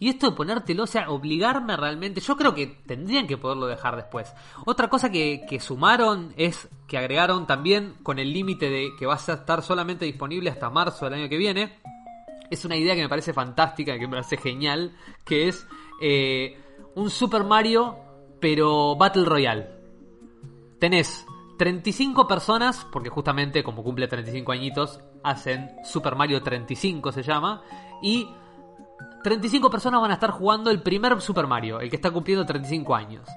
Y esto de ponértelo, o sea, obligarme realmente... Yo creo que tendrían que poderlo dejar después. Otra cosa que sumaron es que agregaron también con el límite de que vas a estar solamente disponible hasta marzo del año que viene. es una idea que me parece fantástica, que me parece genial, que es un Super Mario pero Battle Royale. Tenés 35 personas, porque justamente como cumple 35 añitos, hacen Super Mario 35 se llama, y 35 personas van a estar jugando el primer Super Mario, el que está cumpliendo 35 años.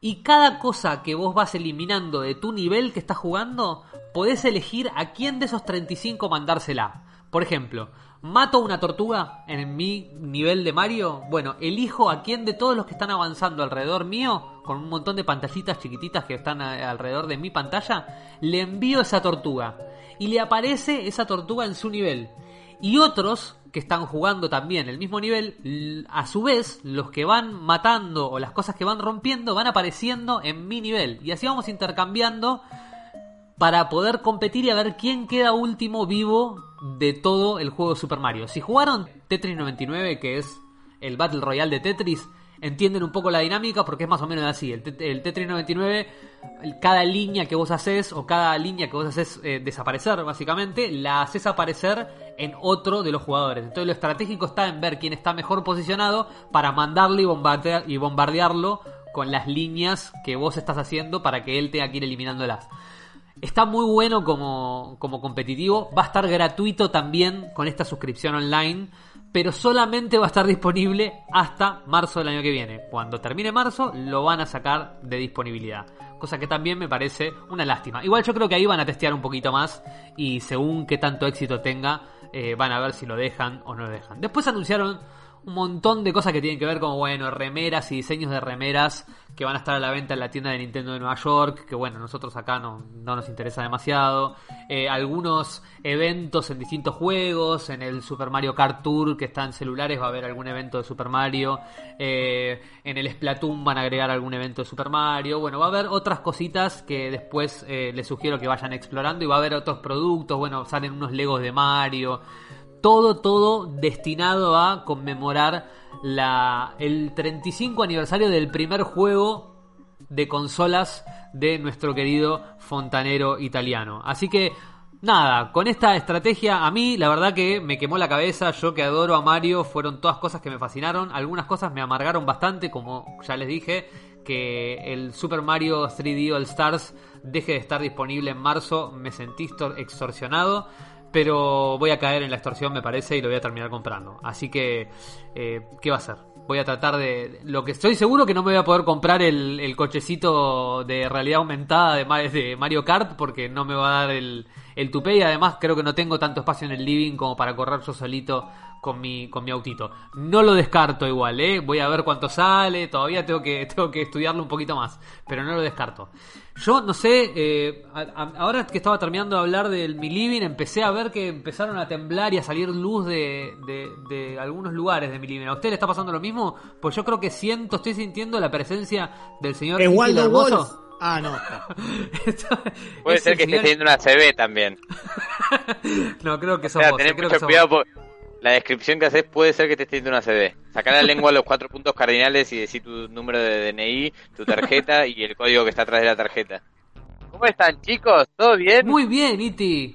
Y cada cosa que vos vas eliminando de tu nivel que estás jugando, podés elegir a quién de esos 35 mandársela. Por ejemplo, mato una tortuga en mi nivel de Mario. Bueno, elijo a quién de todos los que están avanzando alrededor mío, con un montón de pantallitas chiquititas que están alrededor de mi pantalla, le envío esa tortuga. Y le aparece esa tortuga en su nivel. Y otros que están jugando también el mismo nivel, a su vez, los que van matando o las cosas que van rompiendo van apareciendo en mi nivel. Y así vamos intercambiando para poder competir y a ver quién queda último vivo de todo el juego Super Mario. Si jugaron Tetris 99, que es el Battle Royale de Tetris, entienden un poco la dinámica porque es más o menos así. El Tetris 99, cada línea que vos haces o cada línea que vos haces desaparecer, básicamente, la haces aparecer en otro de los jugadores. Entonces lo estratégico está en ver quién está mejor posicionado para mandarle y bombardearlo con las líneas que vos estás haciendo para que él tenga que ir eliminándolas. Está muy bueno como competitivo. Va a estar gratuito también con esta suscripción online, pero solamente va a estar disponible hasta marzo del año que viene. Cuando termine marzo lo van a sacar de disponibilidad, cosa que también me parece una lástima. Igual yo creo que ahí van a testear un poquito más y según qué tanto éxito tenga van a ver si lo dejan o no lo dejan. Después anunciaron un montón de cosas que tienen que ver con, bueno, remeras y diseños de remeras que van a estar a la venta en la tienda de Nintendo de Nueva York, que bueno, nosotros acá no nos interesa demasiado. Algunos eventos en distintos juegos, en el Super Mario Kart Tour que está en celulares va a haber algún evento de Super Mario, en el Splatoon van a agregar algún evento de Super Mario. Bueno, va a haber otras cositas que después les sugiero que vayan explorando y va a haber otros productos. Bueno, salen unos Legos de Mario. Todo destinado a conmemorar el 35 aniversario del primer juego de consolas de nuestro querido fontanero italiano. Así que, nada, con esta estrategia a mí la verdad que me quemó la cabeza. Yo que adoro a Mario, fueron todas cosas que me fascinaron. Algunas cosas me amargaron bastante, como ya les dije, que el Super Mario 3D All-Stars deje de estar disponible en marzo. Me sentí extorsionado. Pero voy a caer en la extorsión, me parece, y lo voy a terminar comprando. Así que, ¿qué va a hacer? Voy a tratar de... Lo que estoy seguro que no me voy a poder comprar el cochecito de realidad aumentada de Mario Kart, porque no me va a dar el tupé. Y además creo que no tengo tanto espacio en el living como para correr yo solito con mi autito. No lo descarto igual, voy a ver cuánto sale. Todavía tengo que estudiarlo un poquito más, pero no lo descarto. Yo no sé, ahora que estaba terminando de hablar de mi living, empecé a ver que empezaron a temblar y a salir luz de algunos lugares de mi living. ¿A usted le está pasando lo mismo? Pues yo creo que estoy sintiendo la presencia del señor Waldo Wolf. Ah, no. Puede ser que esté teniendo una CB también. No, creo que sos vos. Tenés mucho cuidado la descripción que haces, puede ser que te esté dando una CD. Sacá la lengua a los 4 puntos cardinales y decí tu número de DNI, tu tarjeta y el código que está atrás de la tarjeta. ¿Cómo están, chicos? ¿Todo bien? Muy bien, Iti.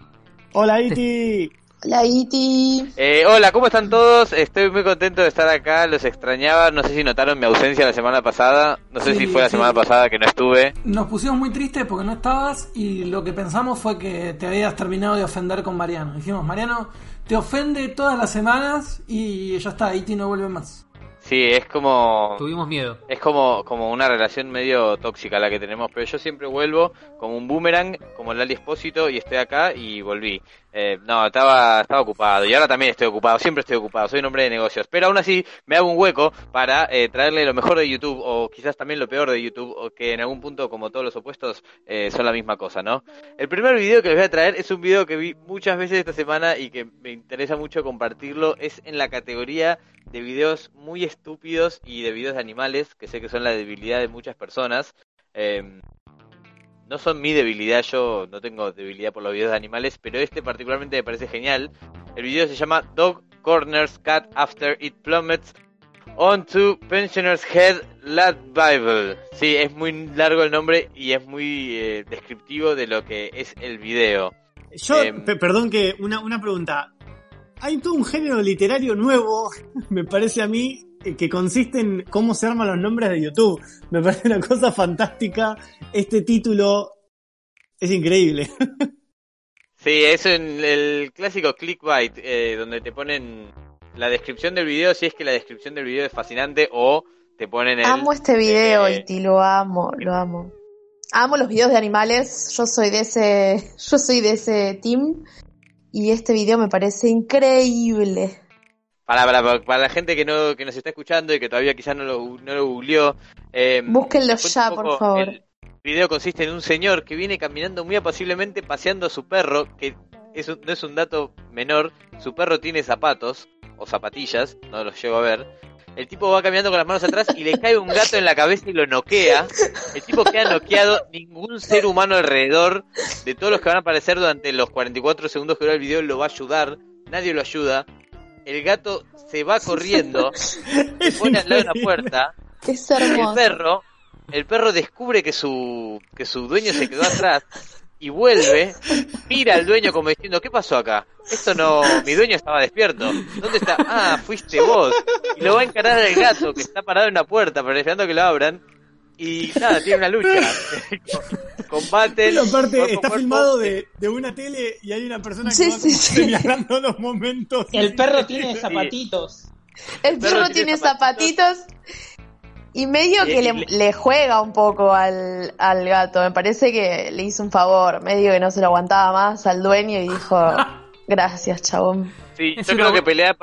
Hola, Iti. Hola, Iti. Hola, ¿cómo están todos? Estoy muy contento de estar acá, los extrañaba. No sé si notaron mi ausencia la semana pasada. No sé si fue la semana pasada que no estuve. Nos pusimos muy tristes porque no estabas y lo que pensamos fue que te habías terminado de ofender con Mariano. Dijimos, Mariano te ofende todas las semanas y ya está, Iti no vuelve más. Sí, es como... Tuvimos miedo. Es como una relación medio tóxica la que tenemos, pero yo siempre vuelvo como un boomerang, como el Lali Espósito, y estoy acá y volví. No, estaba ocupado y ahora también estoy ocupado, siempre estoy ocupado, soy un hombre de negocios. Pero aún así me hago un hueco para traerle lo mejor de YouTube o quizás también lo peor de YouTube, o que en algún punto, como todos los opuestos, son la misma cosa, ¿no? El primer video que les voy a traer es un video que vi muchas veces esta semana y que me interesa mucho compartirlo. Es en la categoría de videos muy estúpidos y de videos de animales, que sé que son la debilidad de muchas personas. No son mi debilidad, yo no tengo debilidad por los videos de animales, pero este particularmente me parece genial. El video se llama Dog Corners Cat After It Plummets Onto Pensioner's Head Lad Bible. Sí, es muy largo el nombre y es muy descriptivo de lo que es el video. Yo, perdón que, una pregunta. hay todo un género literario nuevo, me parece a mí, que consiste en cómo se arman los nombres de YouTube. Me parece una cosa fantástica. Este título es increíble. Sí, es el clásico clickbait, donde te ponen la descripción del video, si es que la descripción del video es fascinante, o te ponen el... Amo este video, Iti, lo amo, lo amo. Amo los videos de animales, yo soy de ese team, y este video me parece increíble. Para la gente que nos está escuchando y que todavía quizás no lo googleó, búsquenlo ya, por favor. El video consiste en un señor que viene caminando muy apaciblemente paseando a su perro, que no es un dato menor, su perro tiene zapatos o zapatillas, no los llego a ver. El tipo va caminando con las manos atrás y le cae un gato en la cabeza y lo noquea. El tipo queda noqueado, ningún ser humano alrededor de todos los que van a aparecer durante los 44 segundos que dura el video lo va a ayudar, nadie lo ayuda. El gato se va corriendo, se pone al lado de una puerta. Es hermoso. El perro descubre que su dueño se quedó atrás y vuelve, mira al dueño como diciendo, ¿qué pasó acá? Esto no, mi dueño estaba despierto. ¿Dónde está? Ah, fuiste vos. Y lo va a encarar el gato que está parado en una puerta, pero esperando que lo abran. Y nada, tiene una lucha. Combaten. Pero aparte, está filmado de una tele y hay una persona que va señalando los momentos. El perro tiene zapatitos. El perro tiene zapatitos. Y medio que le juega un poco al gato. Me parece que le hizo un favor. Medio que no se lo aguantaba más al dueño y dijo, gracias, chabón. Sí, yo creo que pelea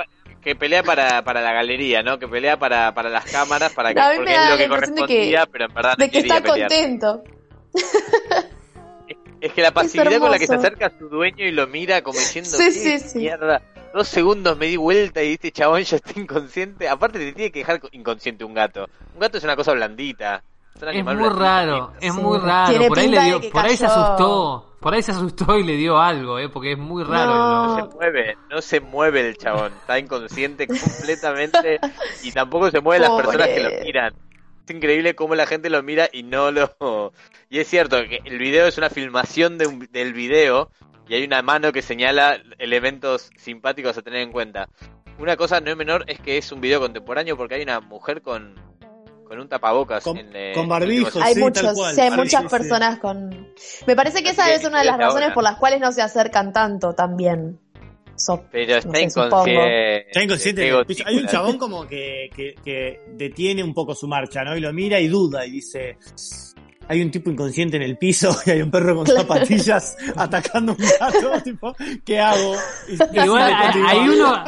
para la galería, ¿no? Que pelea para las cámaras, para que a mí me da es lo que correspondía, pero en verdad no que está pelear. Contento. Es que la pasividad con la que se acerca a su dueño y lo mira como diciendo, sí, mierda. 2 segundos me di vuelta y este chabón ya está inconsciente. Aparte te tiene que dejar inconsciente un gato. Un gato es una cosa blandita. Es muy raro, Sí. Por ahí se asustó y le dio algo, porque es muy raro. No se mueve el chabón, está inconsciente completamente y tampoco se mueven las personas que lo miran. Es increíble cómo la gente lo mira y no lo... Y es cierto que el video es una filmación del video y hay una mano que señala elementos simpáticos a tener en cuenta. Una cosa no es menor es que es un video contemporáneo porque hay una mujer con un tapabocas con barbijo, muchas personas con... Me parece que esa es una de las razones por las cuales no se acercan tanto también. Pero está inconsciente. Está inconsciente. Hay un chabón como que detiene un poco su marcha, ¿no? Y lo mira y duda y dice, hay un tipo inconsciente en el piso y hay un perro con zapatillas atacando a un gato, tipo, ¿qué hago? Igual hay uno,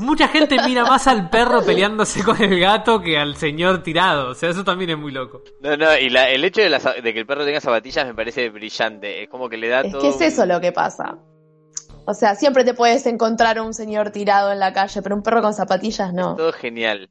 mucha gente mira más al perro peleándose con el gato que al señor tirado, o sea, eso también es muy loco. No, y el hecho de que el perro tenga zapatillas me parece brillante, es como que le da todo... Es que es eso lo que pasa. O sea, siempre te puedes encontrar un señor tirado en la calle, pero un perro con zapatillas no. Todo genial.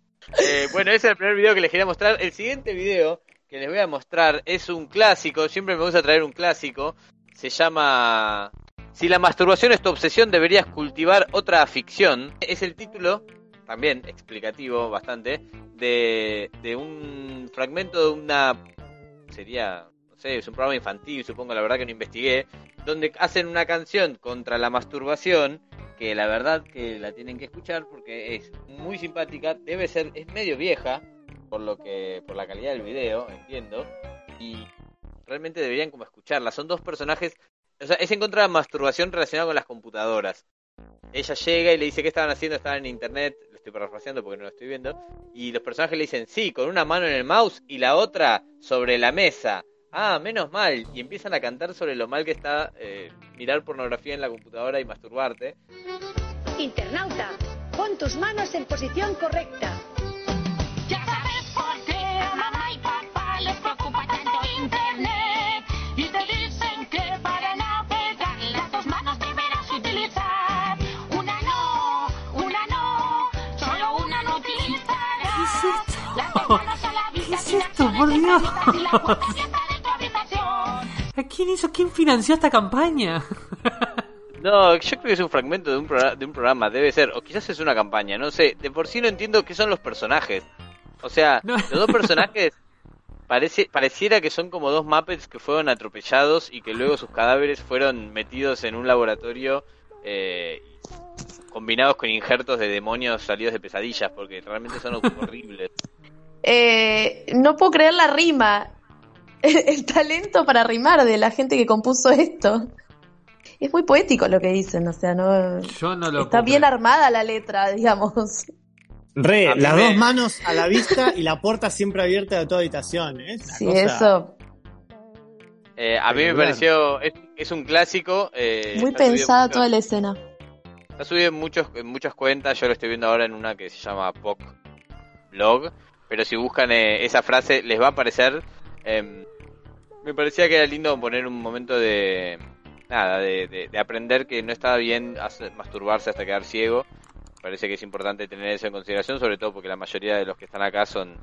Bueno, ese es el primer video que les quería mostrar. El siguiente video que les voy a mostrar es un clásico, siempre me gusta traer un clásico, se llama Si la masturbación es tu obsesión deberías cultivar otra afición, es el título, también explicativo bastante, de un fragmento de una, sería, no sé, es un programa infantil, supongo, la verdad que no investigué, donde hacen una canción contra la masturbación, que la verdad que la tienen que escuchar porque es muy simpática, es medio vieja, por la calidad del video, entiendo, y realmente deberían como escucharla. Son dos personajes, o sea, es en contra de la masturbación relacionada con las computadoras. Ella llega y le dice qué estaban haciendo, estaban en internet, lo estoy parafraseando porque no lo estoy viendo, y los personajes le dicen sí, con una mano en el mouse y la otra sobre la mesa. Ah, menos mal, y empiezan a cantar sobre lo mal que está mirar pornografía en la computadora y masturbarte. Internauta, pon tus manos en posición correcta. Por Dios. ¿Quién financió esta campaña? No, yo creo que es un fragmento de un programa, debe ser, o quizás es una campaña, no sé. De por sí no entiendo qué son los personajes. O sea, no. Los dos personajes pareciera que son como dos Muppets que fueron atropellados y que luego sus cadáveres fueron metidos en un laboratorio combinados con injertos de demonios salidos de pesadillas, porque realmente son horribles. No puedo creer la rima, el talento para rimar de la gente que compuso esto. Es muy poético lo que dicen, o sea, no, yo no lo está bien creer. Armada la letra, digamos. Re, las dos manos a la vista y la puerta siempre abierta de toda habitación, ¿eh? Sí, cosa... eso. A mí me pareció, es un clásico. Muy pensada toda la escena. Está subido en muchas cuentas, yo lo estoy viendo ahora en una que se llama Poc Blog, pero si buscan esa frase les va a aparecer. Me parecía que era lindo poner un momento de... nada, de aprender que no estaba bien masturbarse hasta quedar ciego. Parece que es importante tener eso en consideración, sobre todo porque la mayoría de los que están acá son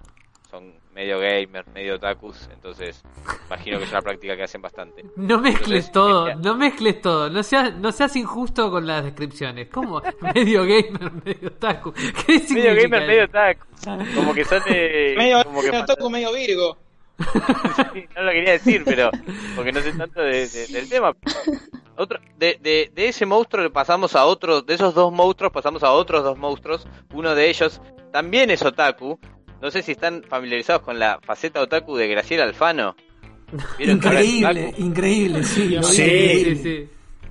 medio gamers, medio otakus, entonces imagino que es una práctica que hacen bastante. No mezcles no mezcles todo, no seas injusto con las descripciones. ¿Cómo? Medio gamer, medio otaku. ¿Qué significa? Medio gamer, medio otaku. Como que son de... medio como que otaku, medio virgo. Sí, no lo quería decir, pero porque no sé tanto del tema. Otro, de ese monstruo pasamos a otro, de esos dos monstruos pasamos a otros dos monstruos. Uno de ellos también es otaku. No sé si están familiarizados con la faceta otaku de Graciela Alfano. Increíble, sí, sí.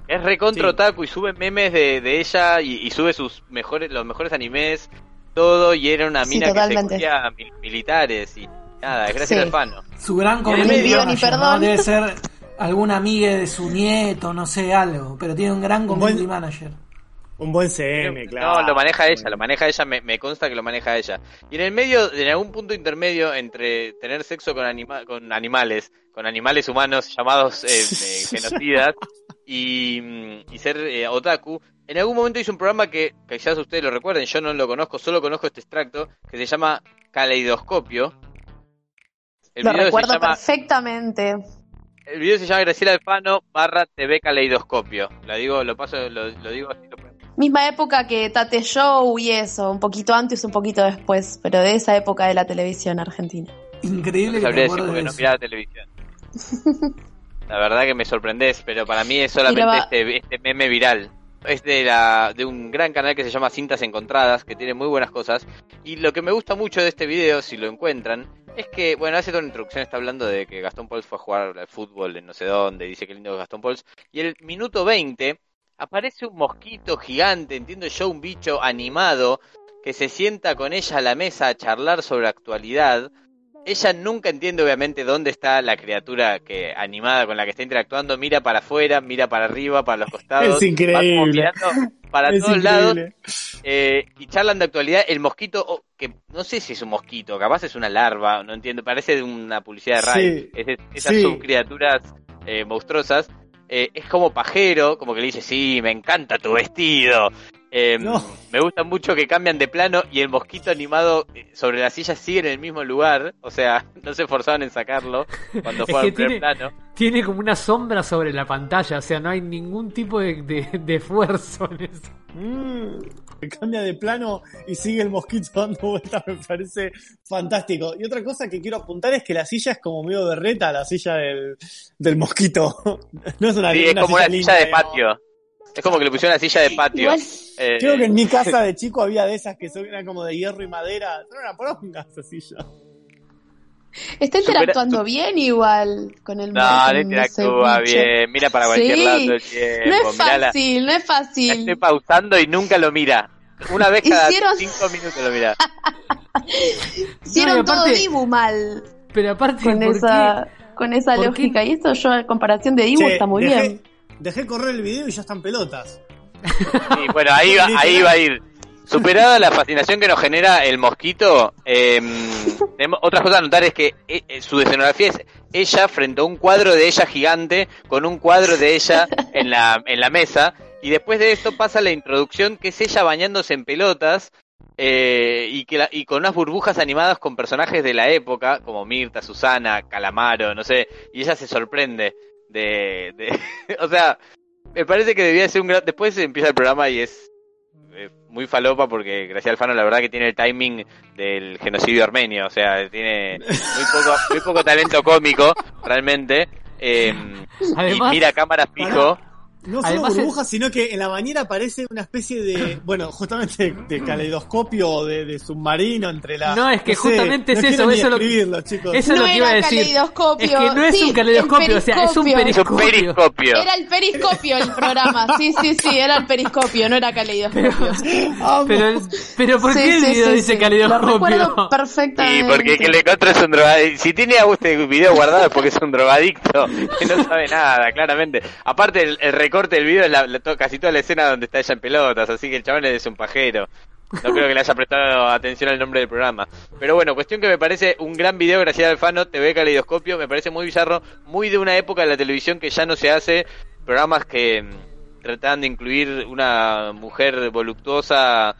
Es recontra otaku y sube memes de ella y sube los mejores animes, todo, y era una mina que se cogía a militares y... nada, es Graciela Alfano. Su gran comedia, ¿no? Debe ser alguna amiga de su nieto, no sé, algo. Pero tiene un gran community manager. Un buen CM, claro. No, lo maneja ella, me consta que lo maneja ella. Y en el medio, en algún punto intermedio entre tener sexo con animales humanos llamados genocidas y ser otaku, en algún momento hizo un programa que quizás ustedes lo recuerden, yo no lo conozco, solo conozco este extracto, que se llama Caleidoscopio. Lo recuerdo perfectamente. El video se llama Graciela Alfano /TV Caleidoscopio. Lo digo así. Misma época que Tate Show y eso, un poquito antes, un poquito después, pero de esa época de la televisión argentina. Increíble, no sabría decir porque no miraba televisión. La verdad que me sorprendés, pero para mí es solamente este meme viral. Es de un gran canal que se llama Cintas Encontradas, que tiene muy buenas cosas. Y lo que me gusta mucho de este video, si lo encuentran, es que, bueno, hace toda una introducción, está hablando de que Gastón Pauls fue a jugar al fútbol en no sé dónde, dice que lindo es Gastón Pauls, y el minuto 20 aparece un mosquito gigante, entiendo yo, un bicho animado, que se sienta con ella a la mesa a charlar sobre actualidad. Ella nunca entiende, obviamente, dónde está la criatura que animada con la que está interactuando. Mira para afuera, mira para arriba, para los costados. Es increíble. Va mirando para todos lados. Y charlan de actualidad. El mosquito, que no sé si es un mosquito, capaz es una larva, no entiendo. Parece de una publicidad de radio. Sí, esas subcriaturas monstruosas. Es como pajero, como que le dice, sí, me encanta tu vestido. No. Me gusta mucho que cambian de plano y el mosquito animado sobre la silla sigue en el mismo lugar, o sea, no se esforzaron en sacarlo cuando fue al primer plano. Tiene como una sombra sobre la pantalla, o sea, no hay ningún tipo de esfuerzo en eso. Cambia de plano y sigue el mosquito dando vueltas, me parece fantástico. Y otra cosa que quiero apuntar es que la silla es como medio berreta, la silla del mosquito. No es una, sí, es una como silla, una silla linda, de patio. Es como que le pusieron la silla de patio. Igual, creo que en mi casa de chico había de esas que eran como de hierro y madera. No era poronga esa silla. Está interactuando bien igual con el mar. No, interactúa bien. Mira para cualquier lado el tiempo. No es fácil, no es fácil. La estoy pausando y nunca lo mira. Una vez cada 5 minutos lo mira. Hicieron no, todo Dibu mal. Pero aparte con esa lógica. Qué? Y esto yo, en comparación de Dibu, está muy bien. Dejé correr el video y ya están pelotas. Sí, bueno, ahí va a ir. Superada la fascinación que nos genera el mosquito, otra cosa a notar es que su escenografía es ella frente a un cuadro de ella gigante con un cuadro de ella en la mesa. Y después de esto pasa la introducción, que es ella bañándose en pelotas y con unas burbujas animadas con personajes de la época, como Mirta, Susana, Calamaro, no sé. Y ella se sorprende. O sea, me parece que debía ser un gran... Después empieza el programa y es muy falopa, porque Graciela Alfano la verdad que tiene el timing del genocidio armenio, o sea, tiene muy poco talento cómico realmente. Además, y mira cámara fijo. No solo burbujas, sino que en la bañera aparece una especie de, bueno, justamente de caleidoscopio o de submarino entre la... No, es que no justamente sé, es no eso eso es lo que iba a decir. Es que no es un caleidoscopio, o sea, es un periscopio. Era el periscopio el programa, sí, era el periscopio, no era caleidoscopio. Pero ¿por qué el video dice caleidoscopio? Lo recuerdo perfectamente. Sí, porque que le encuentra es un drogadicto. Si tiene a usted el video guardado es porque es un drogadicto que no sabe nada, claramente. Aparte, el recorte del video es casi toda la escena donde está ella en pelotas, así que el chabón es un pajero. No creo que le haya prestado atención al nombre del programa. Pero bueno, cuestión que me parece un gran video, Graciela Alfano, TV Caleidoscopio, me parece muy bizarro, muy de una época de la televisión que ya no se hace programas que tratan de incluir una mujer voluptuosa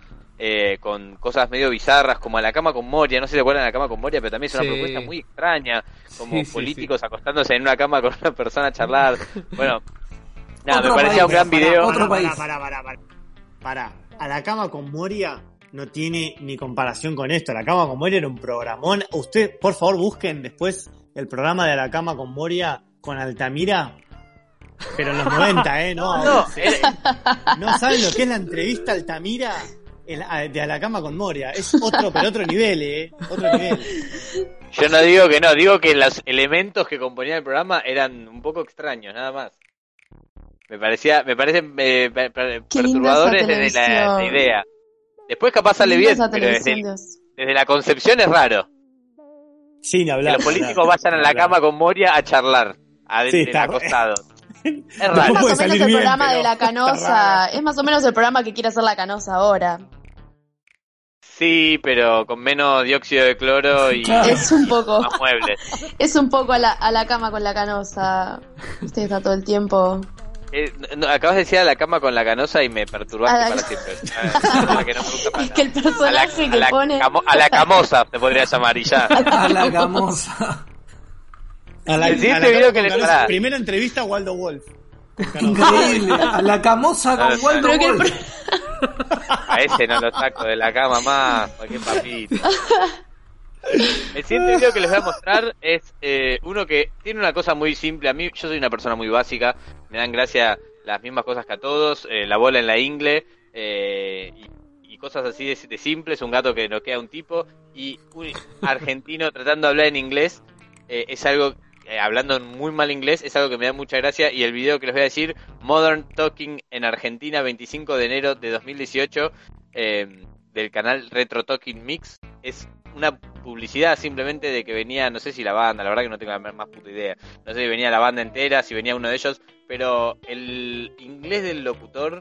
con cosas medio bizarras, como A la cama con Moria, no sé si se acuerdan de La cama con Moria, pero también es una propuesta muy extraña, como políticos acostándose en una cama con una persona a charlar. Bueno, nada, me parecía un gran video. Pará. A la cama con Moria no tiene ni comparación con esto. A la cama con Moria era un programón. Usted, por favor, busquen después el programa de A la cama con Moria con Altamira. Pero en los 90, ¿no saben lo que es la entrevista Altamira de A la cama con Moria. Es otro, pero otro nivel, Otro nivel. Yo no digo que no. Digo que los elementos que componían el programa eran un poco extraños, nada más. Me parecen perturbadores desde la idea. Después capaz sale bien, pero desde la concepción es raro. Sin hablar. Que los políticos vayan a la cama con Moria a charlar, acostados. Es raro. Es más o menos el programa de La Canosa. Es más o menos el programa que quiere hacer La Canosa ahora. Sí, pero con menos dióxido de cloro y es un poco más muebles. Es un poco a la cama con La Canosa. Usted está todo el tiempo... acabas de decir A la cama con La Canosa y me perturbaste para siempre. Es que el personaje que pone... A la camosa te podría llamar y ya. A la camosa. La primera entrevista a Waldo Wolf. Increíble. A la camosa con Waldo Wolf. A ese no lo saco de la cama más. Qué papito. El siguiente video que les voy a mostrar es uno que tiene una cosa muy simple. A mí, yo soy una persona muy básica, me dan gracia las mismas cosas que a todos, la bola en la ingle y cosas así de simples, un gato que noquea a un tipo y un argentino tratando de hablar en inglés, es algo, hablando en muy mal inglés, es algo que me da mucha gracia. Y el video que les voy a decir, Modern Talking en Argentina, 25 de enero de 2018, del canal Retro Talking Mix, es una publicidad simplemente de que venía, no sé si la banda, la verdad que no tengo la más puta idea, no sé si venía la banda entera, si venía uno de ellos, pero el inglés del locutor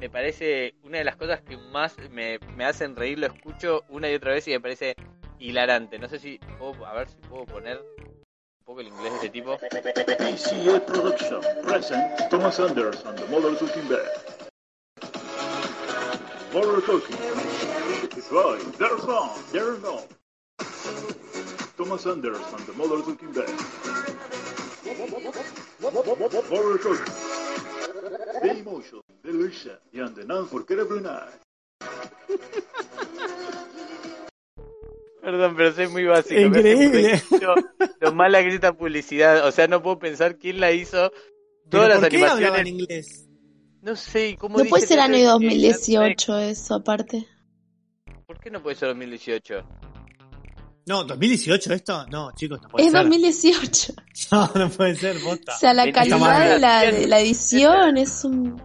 me parece una de las cosas que más me hacen reír. Lo escucho una y otra vez y me parece hilarante. No sé si puedo, a ver si puedo poner un poco el inglés de este tipo. TCA Production present Thomas Anders and the Modern Talking Bear. Modern Talking. It's right, there's no, there's no. Thomas Anders and the Model Talking Band. Model Talking. The emotion, the illusion, and the non-forgettable night. Perdón, pero soy muy básico. Increíble. Lo mala que es esta publicidad. O sea, no puedo pensar quién la hizo. Todas las animaciones. ¿Por qué hablaban inglés? No sé, ¿cómo dice? No puede ser año 2018 eso, aparte. ¿Por qué no puede ser 2018? No, 2018 esto, no, chicos, no puede ser. Es 2018. No puede ser, bota. O sea, la calidad de la edición es un...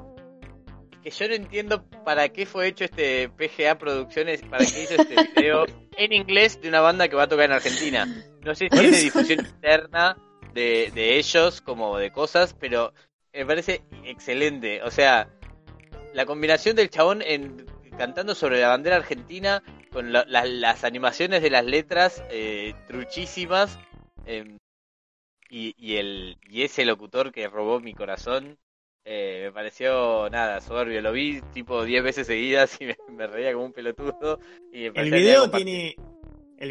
Es que yo no entiendo para qué fue hecho este PGA Producciones, para qué hizo este video en inglés de una banda que va a tocar en Argentina. No sé si es de difusión interna de ellos, como de cosas, pero me parece excelente. O sea, la combinación del chabón cantando sobre la bandera argentina con las animaciones de las letras truchísimas y ese locutor que robó mi corazón, me pareció nada, soberbio. Lo vi tipo 10 veces seguidas y me reía como un pelotudo. Y el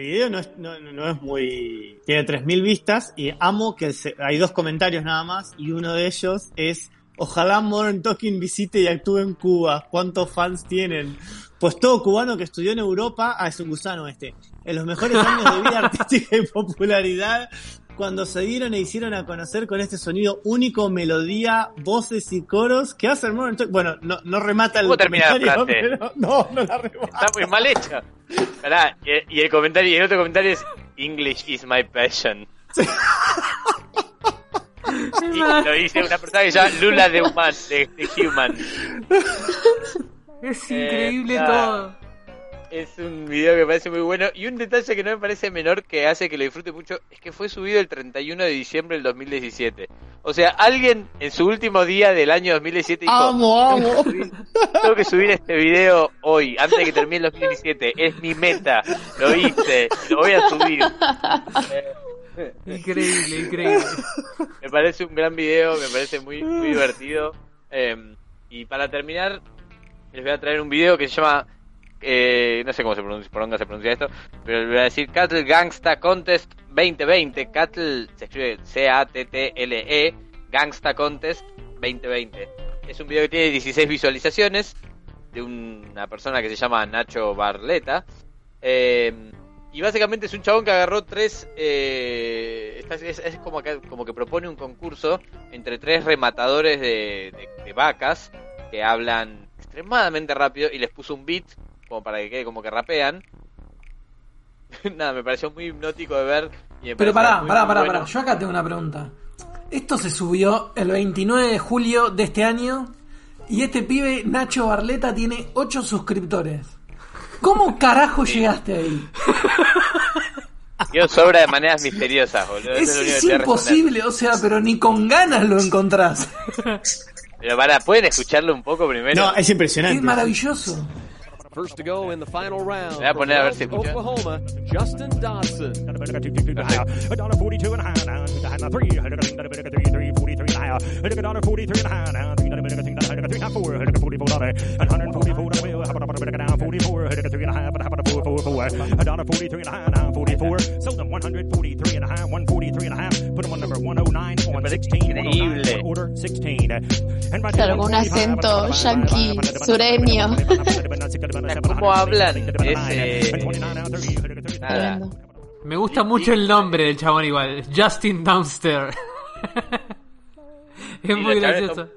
video no es muy... Tiene 3.000 vistas y amo que hay dos comentarios nada más y uno de ellos es: ojalá Modern Talking visite y actúe en Cuba. ¿Cuántos fans tienen? Pues todo cubano que estudió en Europa es un gusano este. En los mejores años de vida artística y popularidad, cuando se dieron e hicieron a conocer con este sonido único, melodía, voces y coros que hacen... Bueno, no remata el comentario, pero no la remata. Está muy mal hecha. Pará, y el comentario, y el otro comentario es English is my passion. Sí. Y lo dice una persona que se llama Lula de Human. De Human. Es increíble todo. Es un video que me parece muy bueno. Y un detalle que no me parece menor, que hace que lo disfrute mucho, es que fue subido el 31 de diciembre del 2017. O sea, alguien en su último día del año 2017 dijo: ¡Amo! Tengo que subir este video hoy, antes de que termine el 2017. Es mi meta. Lo hice. Lo voy a subir. Increíble. Me parece un gran video. Me parece muy, muy divertido. Y para terminar, les voy a traer un video que se llama... no sé cómo se pronuncia esto, pero le voy a decir Cattle Gangsta Contest 2020. Cattle se escribe C-A-T-T-L-E, Gangsta Contest 2020. Es un video que tiene 16 visualizaciones de una persona que se llama Nacho Barleta, y básicamente es un chabón que agarró tres... es como que propone un concurso entre tres rematadores de vacas que hablan extremadamente rápido, y les puso un beat como para que quede como que rapean. Nada, me pareció muy hipnótico de ver. Pero pará, yo acá tengo una pregunta. Esto se subió el 29 de julio de este año, y este pibe, Nacho Barleta, tiene 8 suscriptores. ¿Cómo carajo llegaste ahí? Dios obra de maneras misteriosas, boludo. Es imposible, o sea, pero ni con ganas lo encontrás. Pero ¿pueden escucharlo un poco primero? No, es impresionante. Es maravilloso. First to go in the final round. Voy a poner a ver si escuchan. Oklahoma, Justin Dodson. Algún acento yankee sureño. ¿Cómo hablan? Nada. Me gusta mucho el nombre del chabón igual. Justin Downstairs. Es muy gracioso.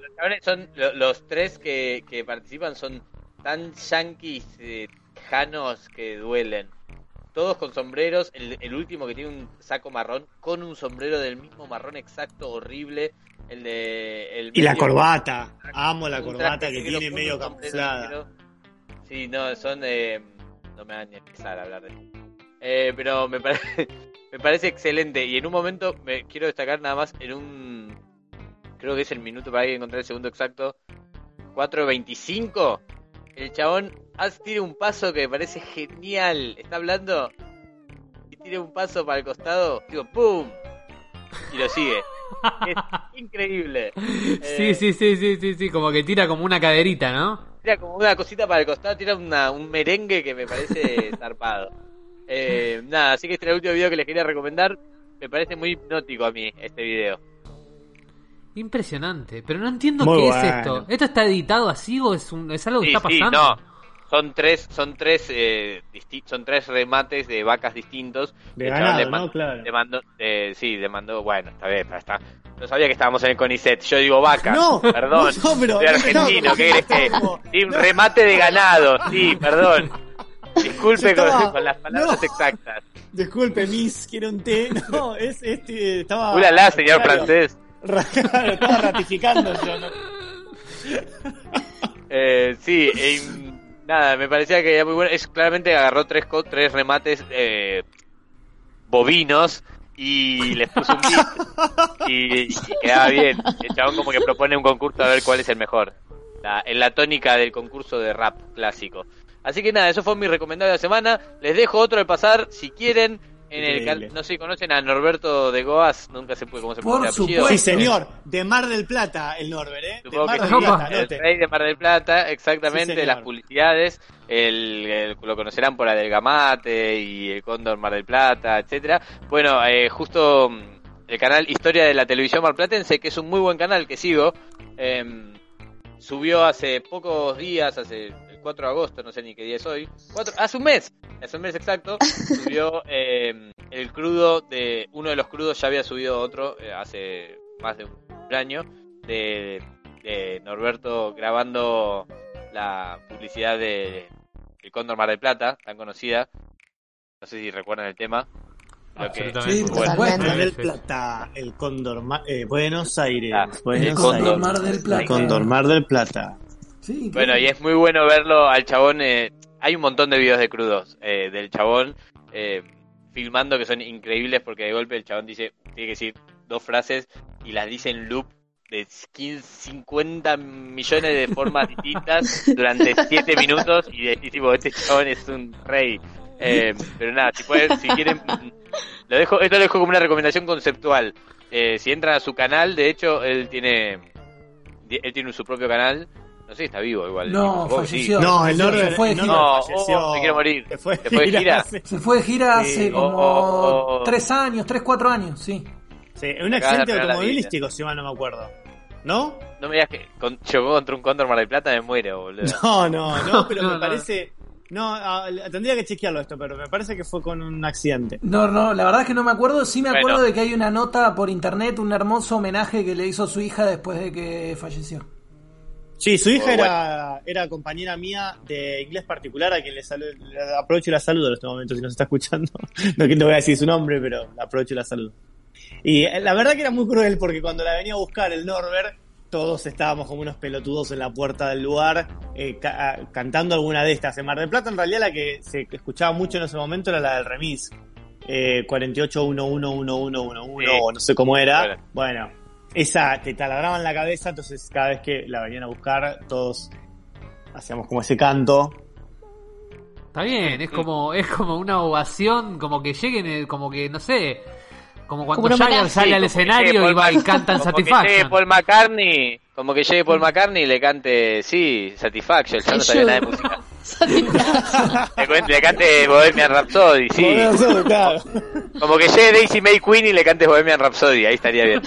Los tres que participan son tan yankees janos que duelen. Todos con sombreros. El último que tiene un saco marrón con un sombrero del mismo marrón exacto, horrible. Y la corbata. Amo la corbata que tiene medio camuflada. Sí, no, son... no me van a empezar a hablar de eso. Pero me parece excelente. Y en un momento, me quiero destacar nada más, en un... Creo que es el minuto, para ahí encontrar el segundo exacto. 4:25. El chabón tira un paso que me parece genial. Está hablando y tira un paso para el costado. Digo, ¡pum! Y lo sigue. Es increíble. Sí. Como que tira como una caderita, ¿no? Tira como una cosita para el costado, tira un merengue que me parece zarpado. Nada, así que este era el último video que les quería recomendar. Me parece muy hipnótico a mí este video. Impresionante, pero no entiendo muy qué bueno. Es esto. ¿Esto está editado así o es algo que está pasando? Sí, no. Son tres remates de vacas distintos. De ganado, ¿no? Claro. Le mandó, bueno, está bien, está. No sabía que estábamos en el CONICET. Yo digo vaca. No, perdón. No, pero, soy argentino, no, ¿qué crees que? Sí, no. Remate de ganado, sí, perdón. Disculpe con las palabras exactas. Disculpe, miss, quiero un té. No, estaba... ¡Ulala, señor francés! Claro, estaba ratificando yo, ¿no? Sí, nada, me parecía que era muy bueno. Es claramente agarró tres remates bovinos y les puso un beat y quedaba bien. El chabón como que propone un concurso a ver cuál es el mejor. En la tónica del concurso de rap clásico. Así que nada, eso fue mi recomendado de la semana. Les dejo otro de pasar si quieren. No sé si conocen a Norberto de Goaz, nunca se puede, ¿cómo se pronuncia el apellido? Sí, señor, de Mar del Plata, el Norbert, ¿eh? De Mar del Plata, el rey de Mar del Plata, exactamente, sí, las publicidades, lo conocerán por Adelgamate y el Cóndor Mar del Plata, etcétera. Bueno, justo el canal Historia de la Televisión Marplatense, que es un muy buen canal que sigo, subió hace pocos días, hace... 4 de agosto, no sé ni qué día es hoy, hace un mes exacto, subió el crudo de uno de los crudos ya había subido otro hace más de un año de Norberto grabando la publicidad de El Cóndor Mar del Plata, tan conocida. No sé si recuerdan el tema. Absolutamente. Sí, bueno. Mar del Plata, El Cóndor Mar, Buenos Aires, Buenos Aires. Mar del Plata. El Cóndor Mar del Plata. Sí, bueno, y es muy bueno verlo al chabón. Hay un montón de videos de crudos del chabón filmando que son increíbles, porque de golpe el chabón dice, tiene que decir dos frases y las dice en loop de 50 millones de formas distintas durante 7 minutos y decís, tipo, este chabón es un rey. Pero nada, si quieren, esto lo dejo como una recomendación conceptual. Si entran a su canal, de hecho, él tiene su propio canal. No sé, está vivo igual. No, falleció. Sí. No, el Norberto se fue de gira. No, me quiero morir. Se fue de gira hace como 3-4 años, sí. Sí, un accidente automovilístico, si mal no me acuerdo. ¿No? No me digas que chocó contra un Cóndor Mar del Plata, me muero, boludo. No, pero me parece... No, tendría que chequearlo esto, pero me parece que fue con un accidente. No, la verdad es que no me acuerdo. Sí me acuerdo de que hay una nota por internet, un hermoso homenaje que le hizo su hija después de que falleció. Sí, su hija era compañera mía de inglés particular, a quien le aprovecho y la saludo en este momento, si nos está escuchando. No que te voy a decir su nombre, pero la aprovecho y la saludo. Y la verdad que era muy cruel, porque cuando la venía a buscar el Norbert, todos estábamos como unos pelotudos en la puerta del lugar cantando alguna de estas. En Mar del Plata, en realidad, la que se escuchaba mucho en ese momento era la del remis. 48-1-1-1-1-1-1, o no sé cómo era. Bueno, esa te taladraban la cabeza, entonces cada vez que la venían a buscar, todos hacíamos como ese canto. Está bien, es como una ovación, como que lleguen, como que, no sé... Como cuando Jagger sale al escenario y va y canta en Satisfaction. Como que llegue Paul McCartney y le cante, sí, Satisfaction. Ya no sabía nada de música. Le cante Bohemian Rhapsody, sí. Como que llegue Daisy May Queen y le cante Bohemian Rhapsody, ahí estaría bien.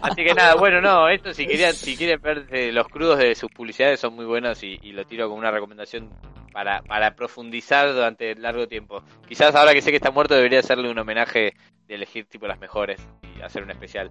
Así que nada, bueno, no, esto si quieren ver los crudos de sus publicidades son muy buenos y lo tiro como una recomendación para profundizar durante largo tiempo. Quizás ahora que sé que está muerto debería hacerle un homenaje de elegir tipo las mejores y hacer un especial.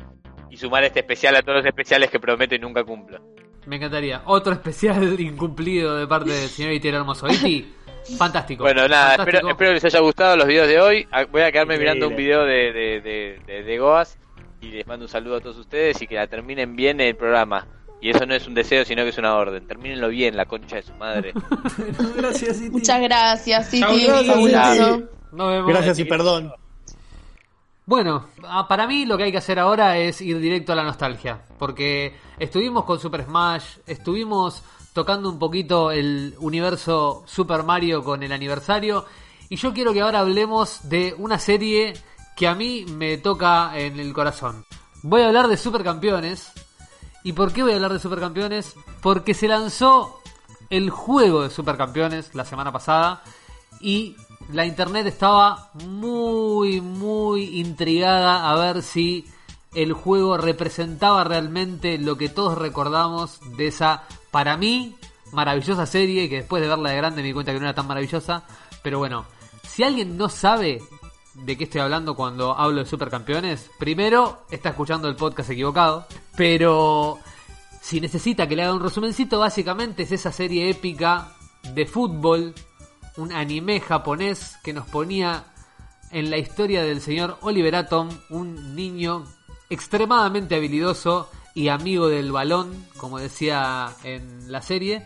Y sumar este especial a todos los especiales que prometo y nunca cumplo. Me encantaría. Otro especial incumplido de parte del señor Itier Hermoso. Iti, fantástico. Bueno, nada, fantástico. Espero que les haya gustado los videos de hoy. Voy a quedarme mirando un video de Goas y les mando un saludo a todos ustedes y que la terminen bien el programa. Y eso no es un deseo, sino que es una orden. Termínenlo bien, la concha de su madre. Gracias, Iti. Muchas gracias, Iti. Nos vemos. Gracias y perdón. Bueno, para mí lo que hay que hacer ahora es ir directo a la nostalgia, porque estuvimos con Super Smash, estuvimos tocando un poquito el universo Super Mario con el aniversario, y yo quiero que ahora hablemos de una serie que a mí me toca en el corazón. Voy a hablar de Super Campeones. ¿Y por qué voy a hablar de Super Campeones? Porque se lanzó el juego de Super Campeones la semana pasada y... la internet estaba muy, muy intrigada a ver si el juego representaba realmente lo que todos recordamos de esa, para mí, maravillosa serie, que después de verla de grande me di cuenta que no era tan maravillosa. Pero bueno, si alguien no sabe de qué estoy hablando cuando hablo de Super Campeones, primero está escuchando el podcast equivocado, pero si necesita que le haga un resumencito, básicamente es esa serie épica de fútbol, un anime japonés que nos ponía en la historia del señor Oliver Atom, un niño extremadamente habilidoso y amigo del balón, como decía en la serie,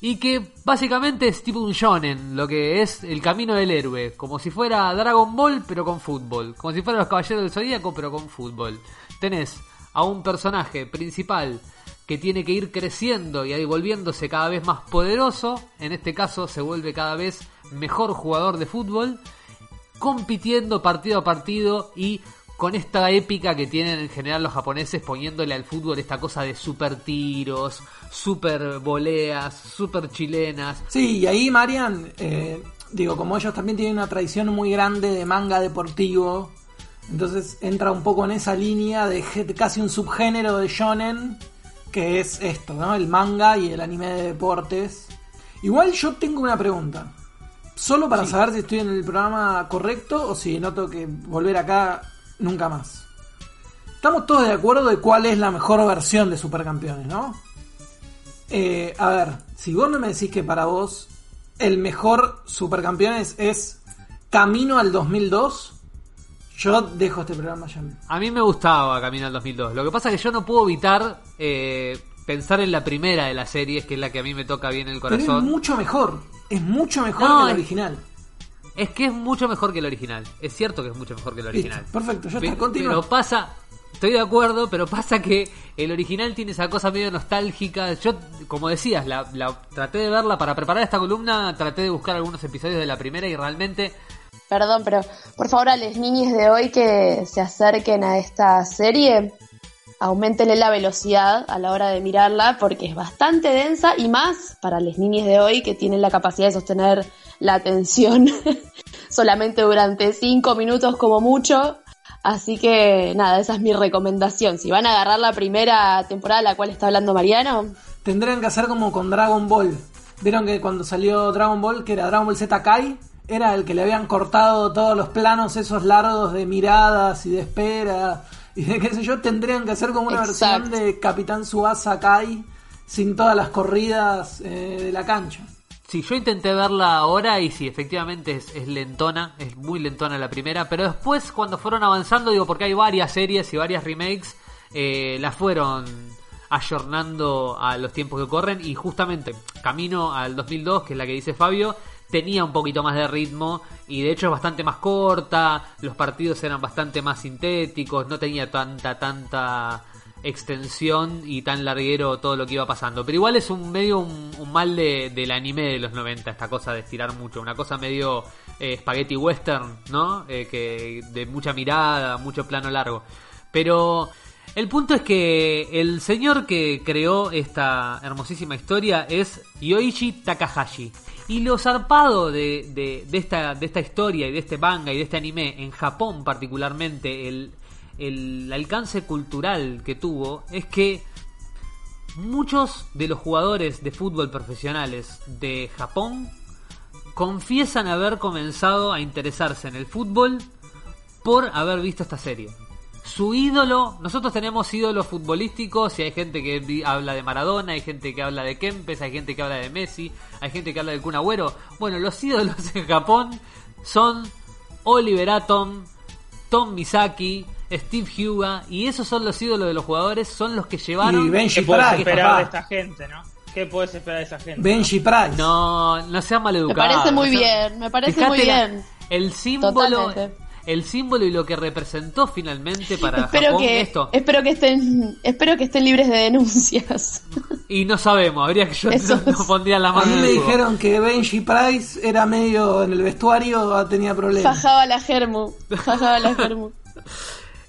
y que básicamente es tipo un shonen, lo que es el camino del héroe, como si fuera Dragon Ball pero con fútbol, como si fueran los Caballeros del Zodíaco pero con fútbol. Tenés a un personaje principal que tiene que ir creciendo y volviéndose cada vez más poderoso, en este caso se vuelve cada vez mejor jugador de fútbol, compitiendo partido a partido y con esta épica que tienen en general los japoneses, poniéndole al fútbol esta cosa de super tiros, super voleas, super chilenas. Sí, y ahí Marian, como ellos también tienen una tradición muy grande de manga deportivo, entonces entra un poco en esa línea de casi un subgénero de shonen, que es esto, ¿no? El manga y el anime de deportes. Igual yo tengo una pregunta. Solo para saber si estoy en el programa correcto o si noto que volver acá nunca más. Estamos todos de acuerdo de cuál es la mejor versión de Supercampeones, ¿no? A ver, si vos no me decís que para vos el mejor Supercampeones es Camino al 2002, yo dejo este programa ya. A mí me gustaba Camino al 2002. Lo que pasa es que yo no puedo evitar pensar en la primera de las series, que es la que a mí me toca bien el corazón. Pero es mucho mejor. Es mucho mejor que el original. Es que es mucho mejor que el original. Es cierto que es mucho mejor que el original. Listo, perfecto, ya está, continúa. Pero pasa... Estoy de acuerdo, pero pasa que el original tiene esa cosa medio nostálgica. Yo, como decías, la traté de verla para preparar esta columna, traté de buscar algunos episodios de la primera y realmente... Perdón, pero por favor a los niños de hoy que se acerquen a esta serie, aumentenle la velocidad a la hora de mirarla porque es bastante densa y más para los niños de hoy que tienen la capacidad de sostener la atención solamente durante 5 minutos como mucho. Así que, nada, esa es mi recomendación. Si van a agarrar la primera temporada de la cual está hablando Mariano... Tendrían que hacer como con Dragon Ball. Vieron que cuando salió Dragon Ball, que era Dragon Ball Z Kai, era el que le habían cortado todos los planos esos largos de miradas y de espera. Y de qué sé yo, tendrían que hacer como una versión de Capitán Tsubasa Kai sin todas las corridas de la cancha. Sí, yo intenté verla ahora y sí, efectivamente es lentona, es muy lentona la primera, pero después cuando fueron avanzando, digo, porque hay varias series y varias remakes, las fueron ayornando a los tiempos que corren y justamente Camino al 2002, que es la que dice Fabio, tenía un poquito más de ritmo y de hecho es bastante más corta, los partidos eran bastante más sintéticos, no tenía tanta extensión y tan larguero todo lo que iba pasando, pero igual es un mal del anime de los 90, esta cosa de estirar mucho, una cosa medio spaghetti western, ¿no? Que de mucha mirada, mucho plano largo, pero el punto es que el señor que creó esta hermosísima historia es Yoichi Takahashi y lo zarpado de esta historia y de este manga y de este anime en Japón particularmente, el alcance cultural que tuvo es que muchos de los jugadores de fútbol profesionales de Japón confiesan haber comenzado a interesarse en el fútbol por haber visto esta serie. Su ídolo, nosotros tenemos ídolos futbolísticos y hay gente que habla de Maradona, hay gente que habla de Kempes, hay gente que habla de Messi, hay gente que habla del Kun Agüero. Bueno, los ídolos en Japón son Oliver Atom, Tom Misaki, Steve Huga, y esos son los ídolos de los jugadores, son los que llevaron... Y Benji Price. ¿Qué podés esperar de esta gente, no? ¿Qué podés esperar de esa gente? Benji Price. No seas maleducado. Me parece muy bien, me parece muy bien. El símbolo y lo que representó finalmente para Japón esto. Espero que estén libres de denuncias. Y no sabemos, habría que yo no pondría la mano. A mí me dijeron que Benji Price era medio en el vestuario, tenía problemas. Fajaba la germu.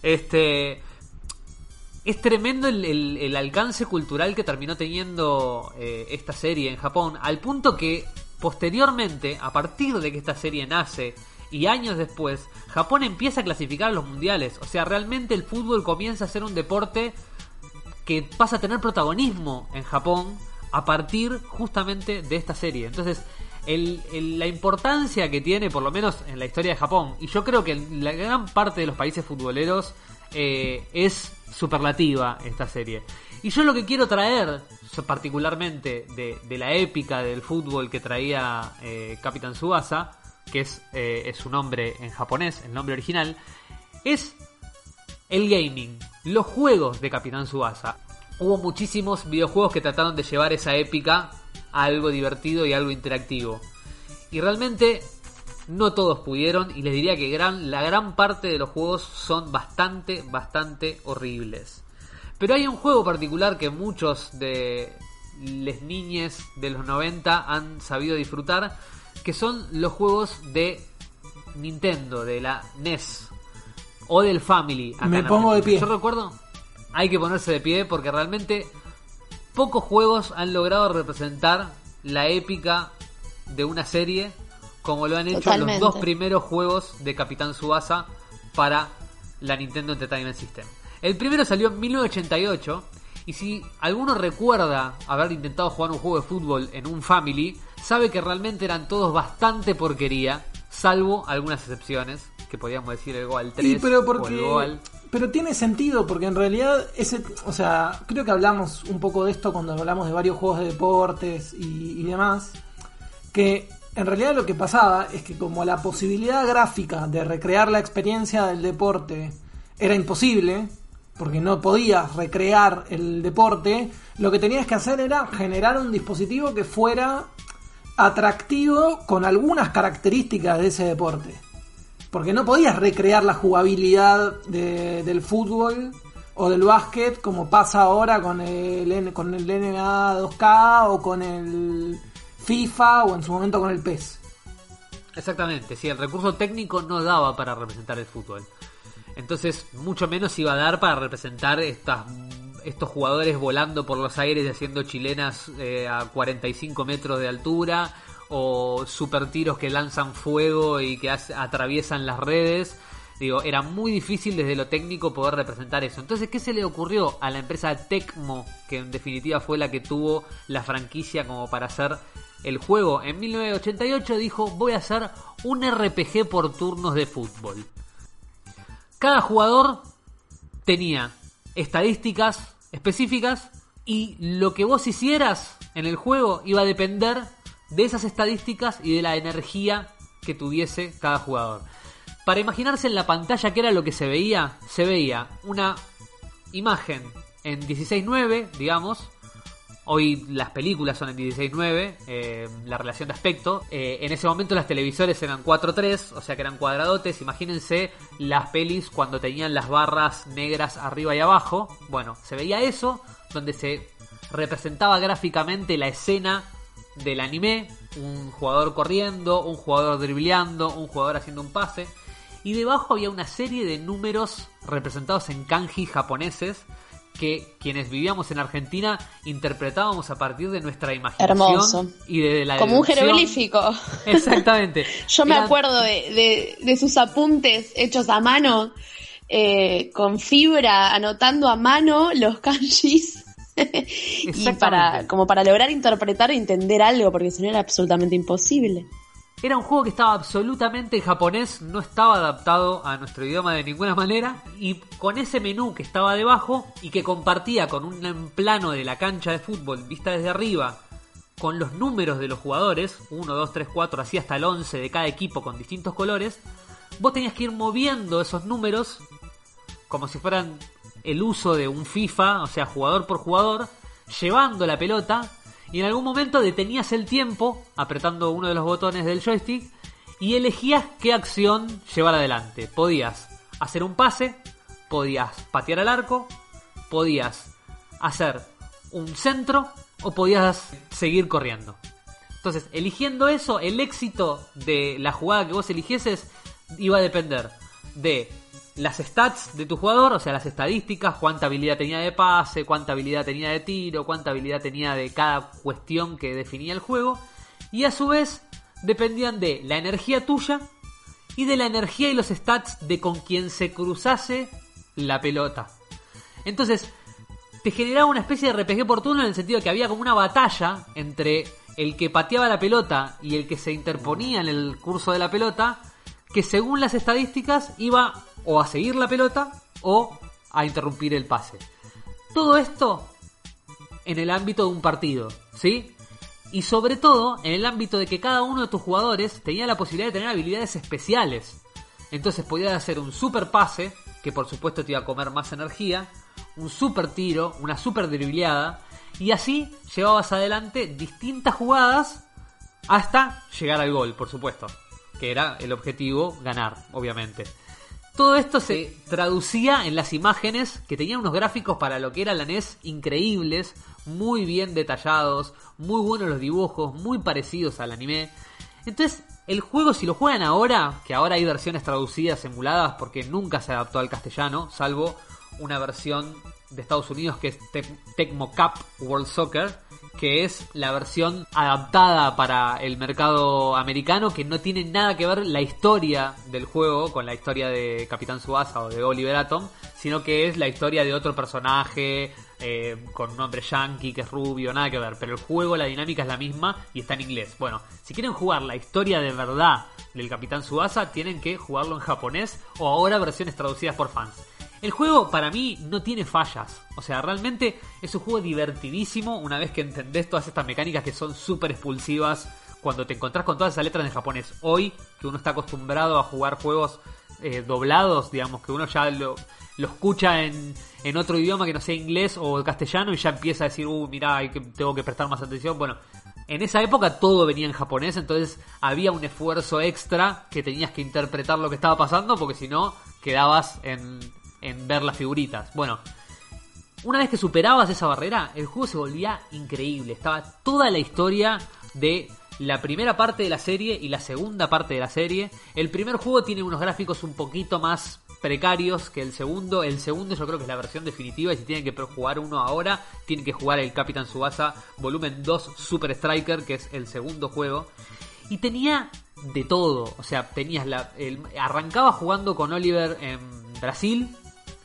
Es tremendo el alcance cultural que terminó teniendo esta serie en Japón, al punto que posteriormente, a partir de que esta serie nace y años después, Japón empieza a clasificar a los mundiales. O sea, realmente el fútbol comienza a ser un deporte que pasa a tener protagonismo en Japón a partir justamente de esta serie. Entonces la importancia que tiene, por lo menos en la historia de Japón, y yo creo que en la gran parte de los países futboleros es superlativa esta serie. Y yo lo que quiero traer particularmente de la épica del fútbol que traía Capitán Tsubasa, que es su nombre en japonés, el nombre original, es el gaming, los juegos de Capitán Tsubasa. Hubo muchísimos videojuegos que trataron de llevar esa épica a algo divertido y algo interactivo. Y realmente no todos pudieron, y les diría que la gran parte de los juegos son bastante horribles. Pero hay un juego particular que muchos de les niñes de los 90 han sabido disfrutar, que son los juegos de Nintendo, de la NES o del Family. Me pongo de pie. Yo recuerdo, hay que ponerse de pie porque realmente pocos juegos han logrado representar la épica de una serie como lo han hecho los dos primeros juegos de Capitán Tsubasa para la Nintendo Entertainment System. El primero salió en 1988 Y si alguno recuerda haber intentado jugar un juego de fútbol en un Family, sabe que realmente eran todos bastante porquería, salvo algunas excepciones, que podíamos decir el Goal 3 o el Goal... Pero tiene sentido, porque en realidad ese, o sea, creo que hablamos un poco de esto cuando hablamos de varios juegos de deportes y demás, que en realidad lo que pasaba es que como la posibilidad gráfica de recrear la experiencia del deporte era imposible, porque no podías recrear el deporte, lo que tenías que hacer era generar un dispositivo que fuera atractivo con algunas características de ese deporte. Porque no podías recrear la jugabilidad del fútbol o del básquet como pasa ahora con el NBA 2K o con el FIFA o en su momento con el PES. Exactamente, sí, el recurso técnico no daba para representar el fútbol. Entonces, mucho menos iba a dar para representar estos jugadores volando por los aires y haciendo chilenas a 45 metros de altura... o super tiros que lanzan fuego y que atraviesan las redes. Digo, era muy difícil desde lo técnico poder representar eso. Entonces, ¿qué se le ocurrió a la empresa Tecmo, que en definitiva fue la que tuvo la franquicia como para hacer el juego? En 1988 dijo: voy a hacer un RPG por turnos de fútbol. Cada jugador tenía estadísticas específicas y lo que vos hicieras en el juego iba a depender de esas estadísticas y de la energía que tuviese cada jugador. Para imaginarse en la pantalla qué era lo que se veía una imagen en 16:9, digamos. Hoy las películas son en 16:9, la relación de aspecto. En ese momento las televisores eran 4:3, o sea que eran cuadradotes. Imagínense las pelis cuando tenían las barras negras arriba y abajo. Bueno, se veía eso, donde se representaba gráficamente la escena del anime, un jugador corriendo, un jugador dribleando, un jugador haciendo un pase, y debajo había una serie de números representados en kanji japoneses que quienes vivíamos en Argentina interpretábamos a partir de nuestra imaginación. Hermoso. Y de la como deducción. Un jeroglífico. Exactamente. Yo me acuerdo de sus apuntes hechos a mano, con fibra, anotando a mano los kanjis. Y para lograr interpretar e entender algo, porque si no era absolutamente imposible. Era un juego que estaba absolutamente en japonés, no estaba adaptado a nuestro idioma de ninguna manera, y con ese menú que estaba debajo y que compartía con un plano de la cancha de fútbol vista desde arriba, con los números de los jugadores, 1, 2, 3, 4, así hasta el 11 de cada equipo con distintos colores, vos tenías que ir moviendo esos números como si fueran el uso de un FIFA, o sea, jugador por jugador, llevando la pelota, y en algún momento detenías el tiempo apretando uno de los botones del joystick y elegías qué acción llevar adelante. Podías hacer un pase, podías patear al arco, podías hacer un centro o podías seguir corriendo. Entonces, eligiendo eso, el éxito de la jugada que vos eligieses iba a depender de las stats de tu jugador, o sea, las estadísticas, cuánta habilidad tenía de pase, cuánta habilidad tenía de tiro, cuánta habilidad tenía de cada cuestión que definía el juego, y a su vez dependían de la energía tuya y de la energía y los stats de con quien se cruzase la pelota. Entonces, te generaba una especie de RPG por turno, en el sentido que había como una batalla entre el que pateaba la pelota y el que se interponía en el curso de la pelota, que según las estadísticas iba o a seguir la pelota o a interrumpir el pase. Todo esto en el ámbito de un partido, ¿sí? Y sobre todo en el ámbito de que cada uno de tus jugadores tenía la posibilidad de tener habilidades especiales. Entonces podías hacer un super pase, que por supuesto te iba a comer más energía, un super tiro, una super dribleada, y así llevabas adelante distintas jugadas hasta llegar al gol, por supuesto, que era el objetivo, ganar, obviamente. Todo esto se traducía en las imágenes, que tenían unos gráficos para lo que era la NES increíbles, muy bien detallados, muy buenos los dibujos, muy parecidos al anime. Entonces, el juego, si lo juegan ahora, que ahora hay versiones traducidas, emuladas, porque nunca se adaptó al castellano, salvo una versión de Estados Unidos que es Tecmo Cup World Soccer, que es la versión adaptada para el mercado americano, que no tiene nada que ver la historia del juego con la historia de Capitán Tsubasa o de Oliver Atom, sino que es la historia de otro personaje con un nombre yankee que es rubio, nada que ver, pero el juego, la dinámica es la misma y está en inglés. Bueno, si quieren jugar la historia de verdad del Capitán Tsubasa, tienen que jugarlo en japonés o ahora versiones traducidas por fans. El juego para mí no tiene fallas, o sea, realmente es un juego divertidísimo una vez que entendés todas estas mecánicas que son súper expulsivas cuando te encontrás con todas esas letras en japonés. Hoy, que uno está acostumbrado a jugar juegos doblados, digamos, que uno ya lo escucha en otro idioma que no sea inglés o castellano y ya empieza a decir, mirá, tengo que prestar más atención. Bueno, en esa época todo venía en japonés, entonces había un esfuerzo extra que tenías que interpretar lo que estaba pasando porque si no quedabas en ver las figuritas. Bueno, una vez que superabas esa barrera, el juego se volvía increíble. Estaba toda la historia de la primera parte de la serie y la segunda parte de la serie. El primer juego tiene unos gráficos un poquito más precarios que el segundo. El segundo yo creo que es la versión definitiva y si tienen que jugar uno ahora, tienen que jugar el Capitán Tsubasa Volumen 2 Super Striker, que es el segundo juego. Y tenía de todo, o sea, tenías arrancaba jugando con Oliver en Brasil,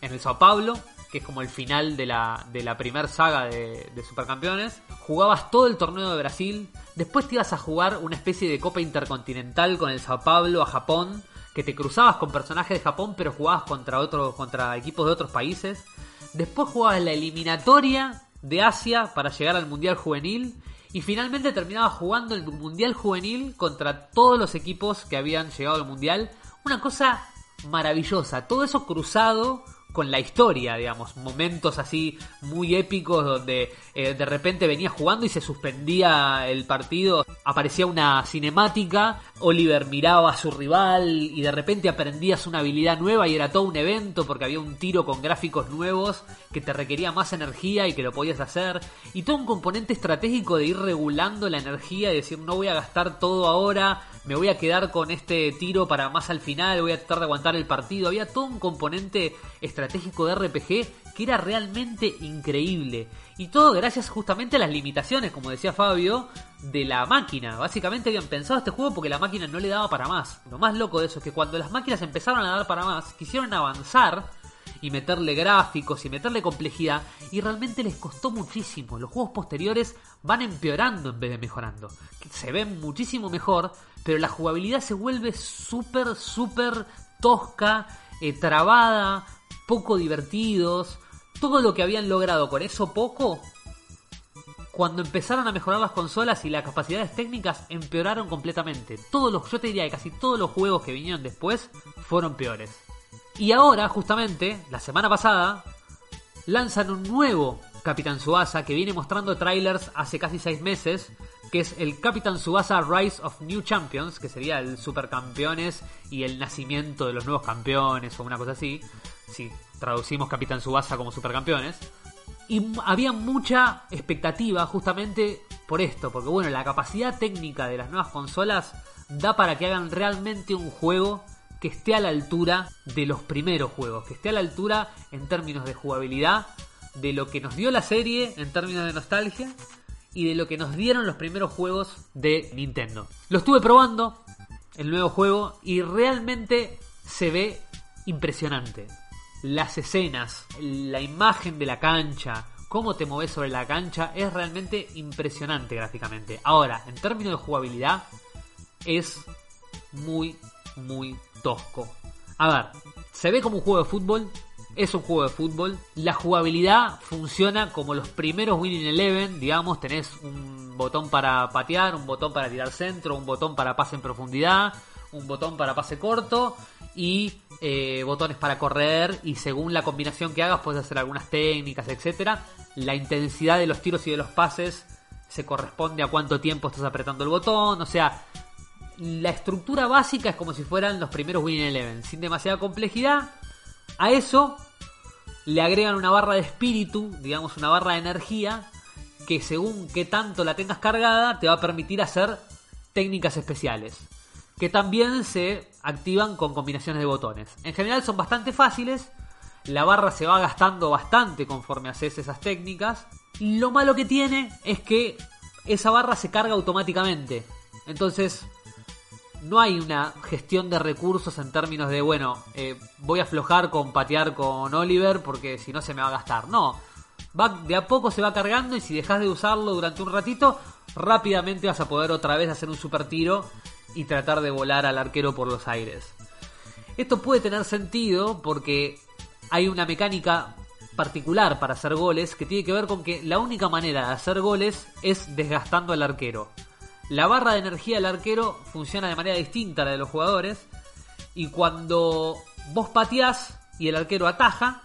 en el Sao Paulo, que es como el final de la primer saga de Supercampeones. Jugabas todo el torneo de Brasil, después te ibas a jugar una especie de copa intercontinental con el Sao Paulo a Japón, que te cruzabas con personajes de Japón pero jugabas contra equipos de otros países. Después jugabas la eliminatoria de Asia para llegar al Mundial Juvenil y finalmente terminabas jugando el Mundial Juvenil contra todos los equipos que habían llegado al Mundial. Una cosa maravillosa, todo eso cruzado con la historia, digamos, momentos así muy épicos donde de repente venías jugando y se suspendía el partido, aparecía una cinemática, Oliver miraba a su rival y de repente aprendías una habilidad nueva y era todo un evento porque había un tiro con gráficos nuevos que te requería más energía y que lo podías hacer, y todo un componente estratégico de ir regulando la energía y decir no voy a gastar todo ahora, me voy a quedar con este tiro para más al final, voy a tratar de aguantar el partido. Había todo un componente estratégico de RPG que era realmente increíble. Y todo gracias justamente a las limitaciones, como decía Fabio, de la máquina. Básicamente habían pensado este juego porque la máquina no le daba para más. Lo más loco de eso es que cuando las máquinas empezaron a dar para más, quisieron avanzar y meterle gráficos y meterle complejidad, y realmente les costó muchísimo. Los juegos posteriores van empeorando en vez de mejorando. Se ven muchísimo mejor, pero la jugabilidad se vuelve súper, súper tosca, trabada, poco divertidos. Todo lo que habían logrado con eso poco, cuando empezaron a mejorar las consolas y las capacidades técnicas, empeoraron completamente. Yo te diría que casi todos los juegos que vinieron después fueron peores. Y ahora, justamente, la semana pasada, lanzan un nuevo Capitán Tsubasa que viene mostrando trailers hace casi 6 meses, que es el Capitán Tsubasa Rise of New Champions, que sería el Supercampeones y el nacimiento de los nuevos campeones o una cosa así, si traducimos Capitán Tsubasa como Supercampeones. Y había mucha expectativa justamente por esto, porque bueno, la capacidad técnica de las nuevas consolas da para que hagan realmente un juego que esté a la altura de los primeros juegos, que esté a la altura en términos de jugabilidad, de lo que nos dio la serie en términos de nostalgia y de lo que nos dieron los primeros juegos de Nintendo. Lo estuve probando, el nuevo juego, y realmente se ve impresionante. Las escenas, la imagen de la cancha, cómo te moves sobre la cancha, es realmente impresionante gráficamente. Ahora, en términos de jugabilidad, es muy, muy tosco. A ver, se ve como un juego de fútbol. Es un juego de fútbol. La jugabilidad funciona como los primeros Winning Eleven, digamos, tenés un botón para patear, un botón para tirar centro, un botón para pase en profundidad, un botón para pase corto y botones para correr, y según la combinación que hagas puedes hacer algunas técnicas, etcétera. La intensidad de los tiros y de los pases se corresponde a cuánto tiempo estás apretando el botón, o sea, la estructura básica es como si fueran los primeros Winning Eleven, sin demasiada complejidad. A eso le agregan una barra de espíritu, digamos una barra de energía, que según qué tanto la tengas cargada te va a permitir hacer técnicas especiales, que también se activan con combinaciones de botones. En general son bastante fáciles, la barra se va gastando bastante conforme haces esas técnicas. Lo malo que tiene es que esa barra se carga automáticamente, entonces no hay una gestión de recursos en términos de, bueno, voy a aflojar con patear con Oliver porque si no se me va a gastar. No, va, de a poco se va cargando, y si dejas de usarlo durante un ratito, rápidamente vas a poder otra vez hacer un super tiro y tratar de volar al arquero por los aires. Esto puede tener sentido porque hay una mecánica particular para hacer goles que tiene que ver con que la única manera de hacer goles es desgastando al arquero. La barra de energía del arquero funciona de manera distinta a la de los jugadores, y cuando vos pateás y el arquero ataja,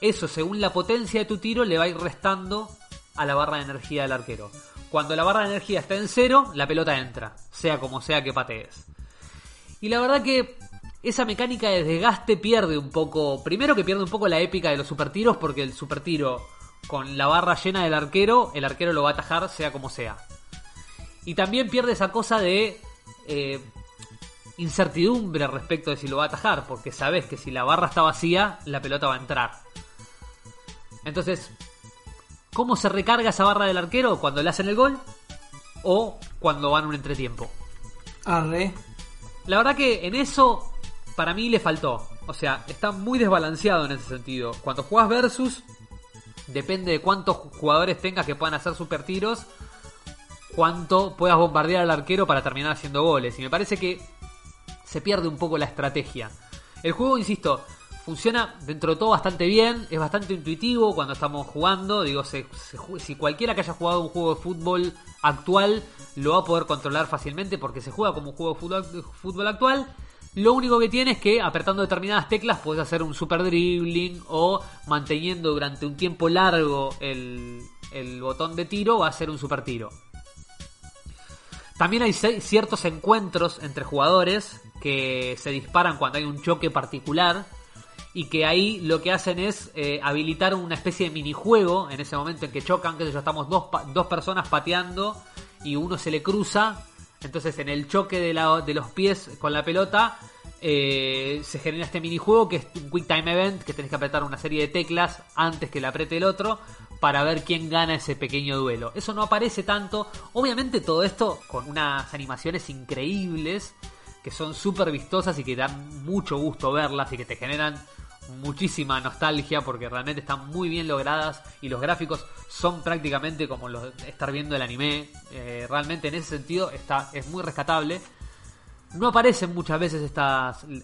eso según la potencia de tu tiro le va a ir restando a la barra de energía del arquero. Cuando la barra de energía está en cero, la pelota entra, sea como sea que patees. Y la verdad que esa mecánica de desgaste pierde un poco, primero que pierde un poco la épica de los supertiros, porque el supertiro con la barra llena del arquero, el arquero lo va a atajar sea como sea. Y también pierde esa cosa de incertidumbre respecto de si lo va a atajar, porque sabes que si la barra está vacía, la pelota va a entrar. Entonces, ¿cómo se recarga esa barra del arquero? ¿Cuando le hacen el gol o cuando van un entretiempo? Arre. La verdad que en eso, para mí, le faltó. O sea, está muy desbalanceado en ese sentido. Cuando jugás versus, depende de cuántos jugadores tengas que puedan hacer super tiros, cuánto puedas bombardear al arquero para terminar haciendo goles. Y me parece que se pierde un poco la estrategia. El juego, insisto, funciona dentro de todo bastante bien, es bastante intuitivo cuando estamos jugando. Digo, si cualquiera que haya jugado un juego de fútbol actual lo va a poder controlar fácilmente, porque se juega como un juego de fútbol actual. Lo único que tiene es que apretando determinadas teclas podés hacer un super dribbling, o manteniendo durante un tiempo largo el botón de tiro va a hacer un super tiro. También hay ciertos encuentros entre jugadores que se disparan cuando hay un choque particular, y que ahí lo que hacen es habilitar una especie de minijuego en ese momento en que chocan, que estamos dos personas pateando y uno se le cruza. Entonces en el choque de los pies con la pelota se genera este minijuego, que es un quick time event, que tenés que apretar una serie de teclas antes que la apriete el otro para ver quién gana ese pequeño duelo. Eso no aparece tanto. Obviamente todo esto con unas animaciones increíbles, que son súper vistosas y que dan mucho gusto verlas y que te generan muchísima nostalgia, porque realmente están muy bien logradas y los gráficos son prácticamente como estar viendo el anime. Realmente en ese sentido es muy rescatable. No aparecen muchas veces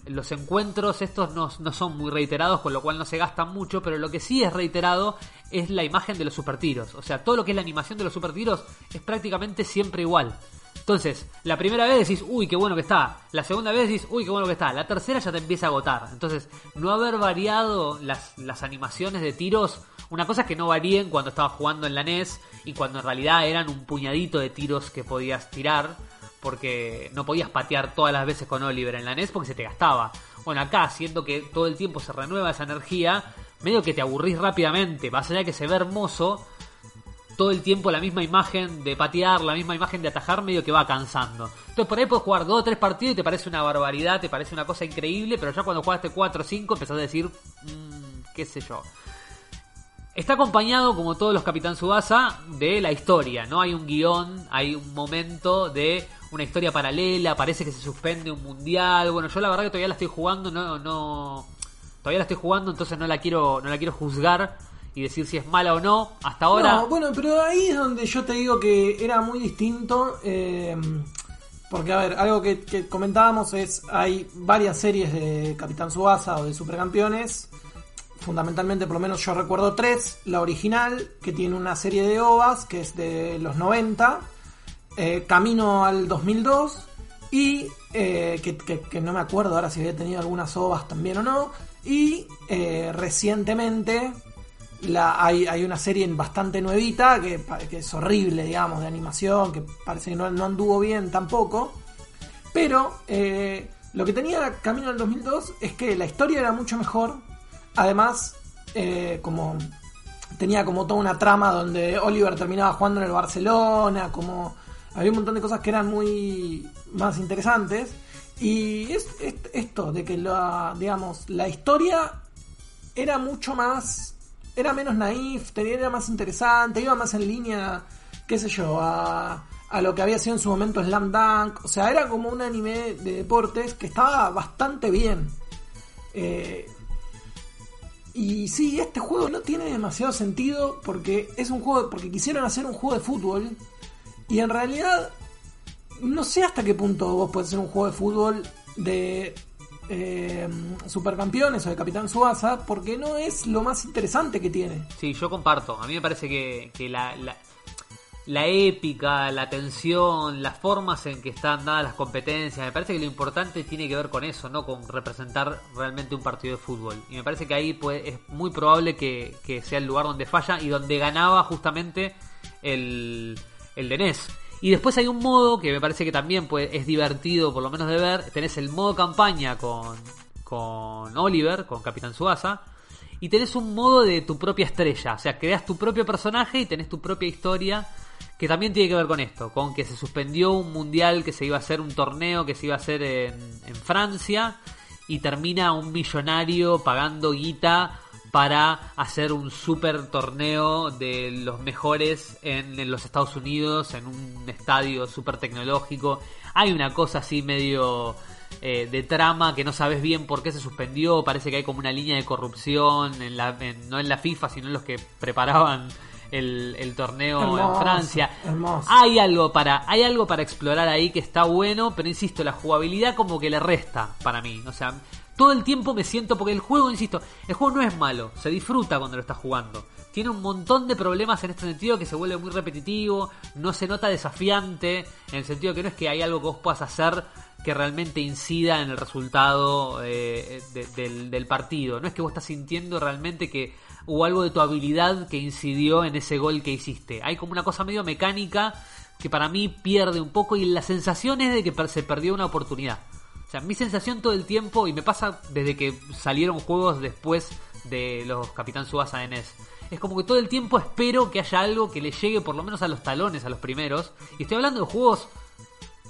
los encuentros, estos no son muy reiterados, con lo cual no se gastan mucho, pero lo que sí es reiterado es la imagen de los supertiros. O sea, todo lo que es la animación de los supertiros es prácticamente siempre igual. Entonces, la primera vez decís, uy, qué bueno que está. La segunda vez decís, uy, qué bueno que está. La tercera ya te empieza a agotar. Entonces, no haber variado las animaciones de tiros. Una cosa es que no varíen cuando estabas jugando en la NES, y cuando en realidad eran un puñadito de tiros que podías tirar, porque no podías patear todas las veces con Oliver en la NES porque se te gastaba. Bueno, acá, siendo que todo el tiempo se renueva esa energía, medio que te aburrís rápidamente. Más allá que se ve hermoso, todo el tiempo la misma imagen de patear, la misma imagen de atajar, medio que va cansando. Entonces por ahí podés jugar 2 o 3 partidos y te parece una barbaridad, te parece una cosa increíble, pero ya cuando jugaste 4 o 5 empezás a decir, qué sé yo. Está acompañado, como todos los Capitán Tsubasa, de la historia, ¿no? Hay un guión, hay un momento de una historia paralela, parece que se suspende un mundial. Bueno, yo la verdad que todavía la estoy jugando, entonces no la quiero juzgar y decir si es mala o no, hasta ahora. No, bueno, pero ahí es donde yo te digo que era muy distinto, porque, a ver, algo que comentábamos es, hay varias series de Capitán Tsubasa o de Supercampeones, fundamentalmente, por lo menos yo recuerdo 3, la original, que tiene una serie de OVAs, que es de los 90, camino al 2002, y que no me acuerdo ahora si había tenido algunas OVAs también o no, y recientemente hay una serie bastante nuevita que es horrible, digamos, de animación, que parece que no anduvo bien tampoco, pero lo que tenía Camino del 2002 es que la historia era mucho mejor. Además, como tenía como toda una trama donde Oliver terminaba jugando en el Barcelona, como había un montón de cosas que eran muy más interesantes, y es esto de que la historia era mucho más, era menos naif, era más interesante, iba más en línea, qué sé yo, a lo que había sido en su momento Slam Dunk. O sea, era como un anime de deportes que estaba bastante bien. Y sí, este juego no tiene demasiado sentido porque es un juego, porque quisieron hacer un juego de fútbol y en realidad no sé hasta qué punto vos podés hacer un juego de fútbol de Supercampeones o de Capitán Tsubasa, porque no es lo más interesante que tiene. Sí, yo comparto. A mí me parece que la épica, la tensión, las formas en que están dadas las competencias, me parece que lo importante tiene que ver con eso, no con representar realmente un partido de fútbol. Y me parece que ahí pues, es muy probable que sea el lugar donde falla y donde ganaba justamente el de NES. Y después hay un modo que me parece que también pues, es divertido por lo menos de ver. Tenés el modo campaña con Oliver, con Capitán Tsubasa. Y tenés un modo de tu propia estrella. O sea, creas tu propio personaje y tenés tu propia historia, que también tiene que ver con esto, con que se suspendió un mundial, que se iba a hacer un torneo que se iba a hacer en Francia, y termina un millonario pagando guita para hacer un super torneo de los mejores en los Estados Unidos, en un estadio super tecnológico. Hay una cosa así medio de trama que no sabes bien por qué se suspendió. Parece que hay como una línea de corrupción, no en la FIFA, sino en los que preparaban el torneo en Francia. Hermoso. Hay algo para explorar ahí que está bueno, pero insisto, la jugabilidad como que le resta para mí. O sea, todo el tiempo me siento, porque el juego, insisto, el juego no es malo, se disfruta cuando lo estás jugando. Tiene un montón de problemas en este sentido, que se vuelve muy repetitivo, no se nota desafiante, en el sentido que no es que hay algo que vos puedas hacer que realmente incida en el resultado del partido. No es que vos estás sintiendo realmente que hubo algo de tu habilidad que incidió en ese gol que hiciste. Hay como una cosa medio mecánica que para mí pierde un poco, y la sensación es de que se perdió una oportunidad. O sea, mi sensación todo el tiempo, y me pasa desde que salieron juegos después de los Capitán Tsubasa de NES, es como que todo el tiempo espero que haya algo que le llegue por lo menos a los talones, a los primeros. Y estoy hablando de juegos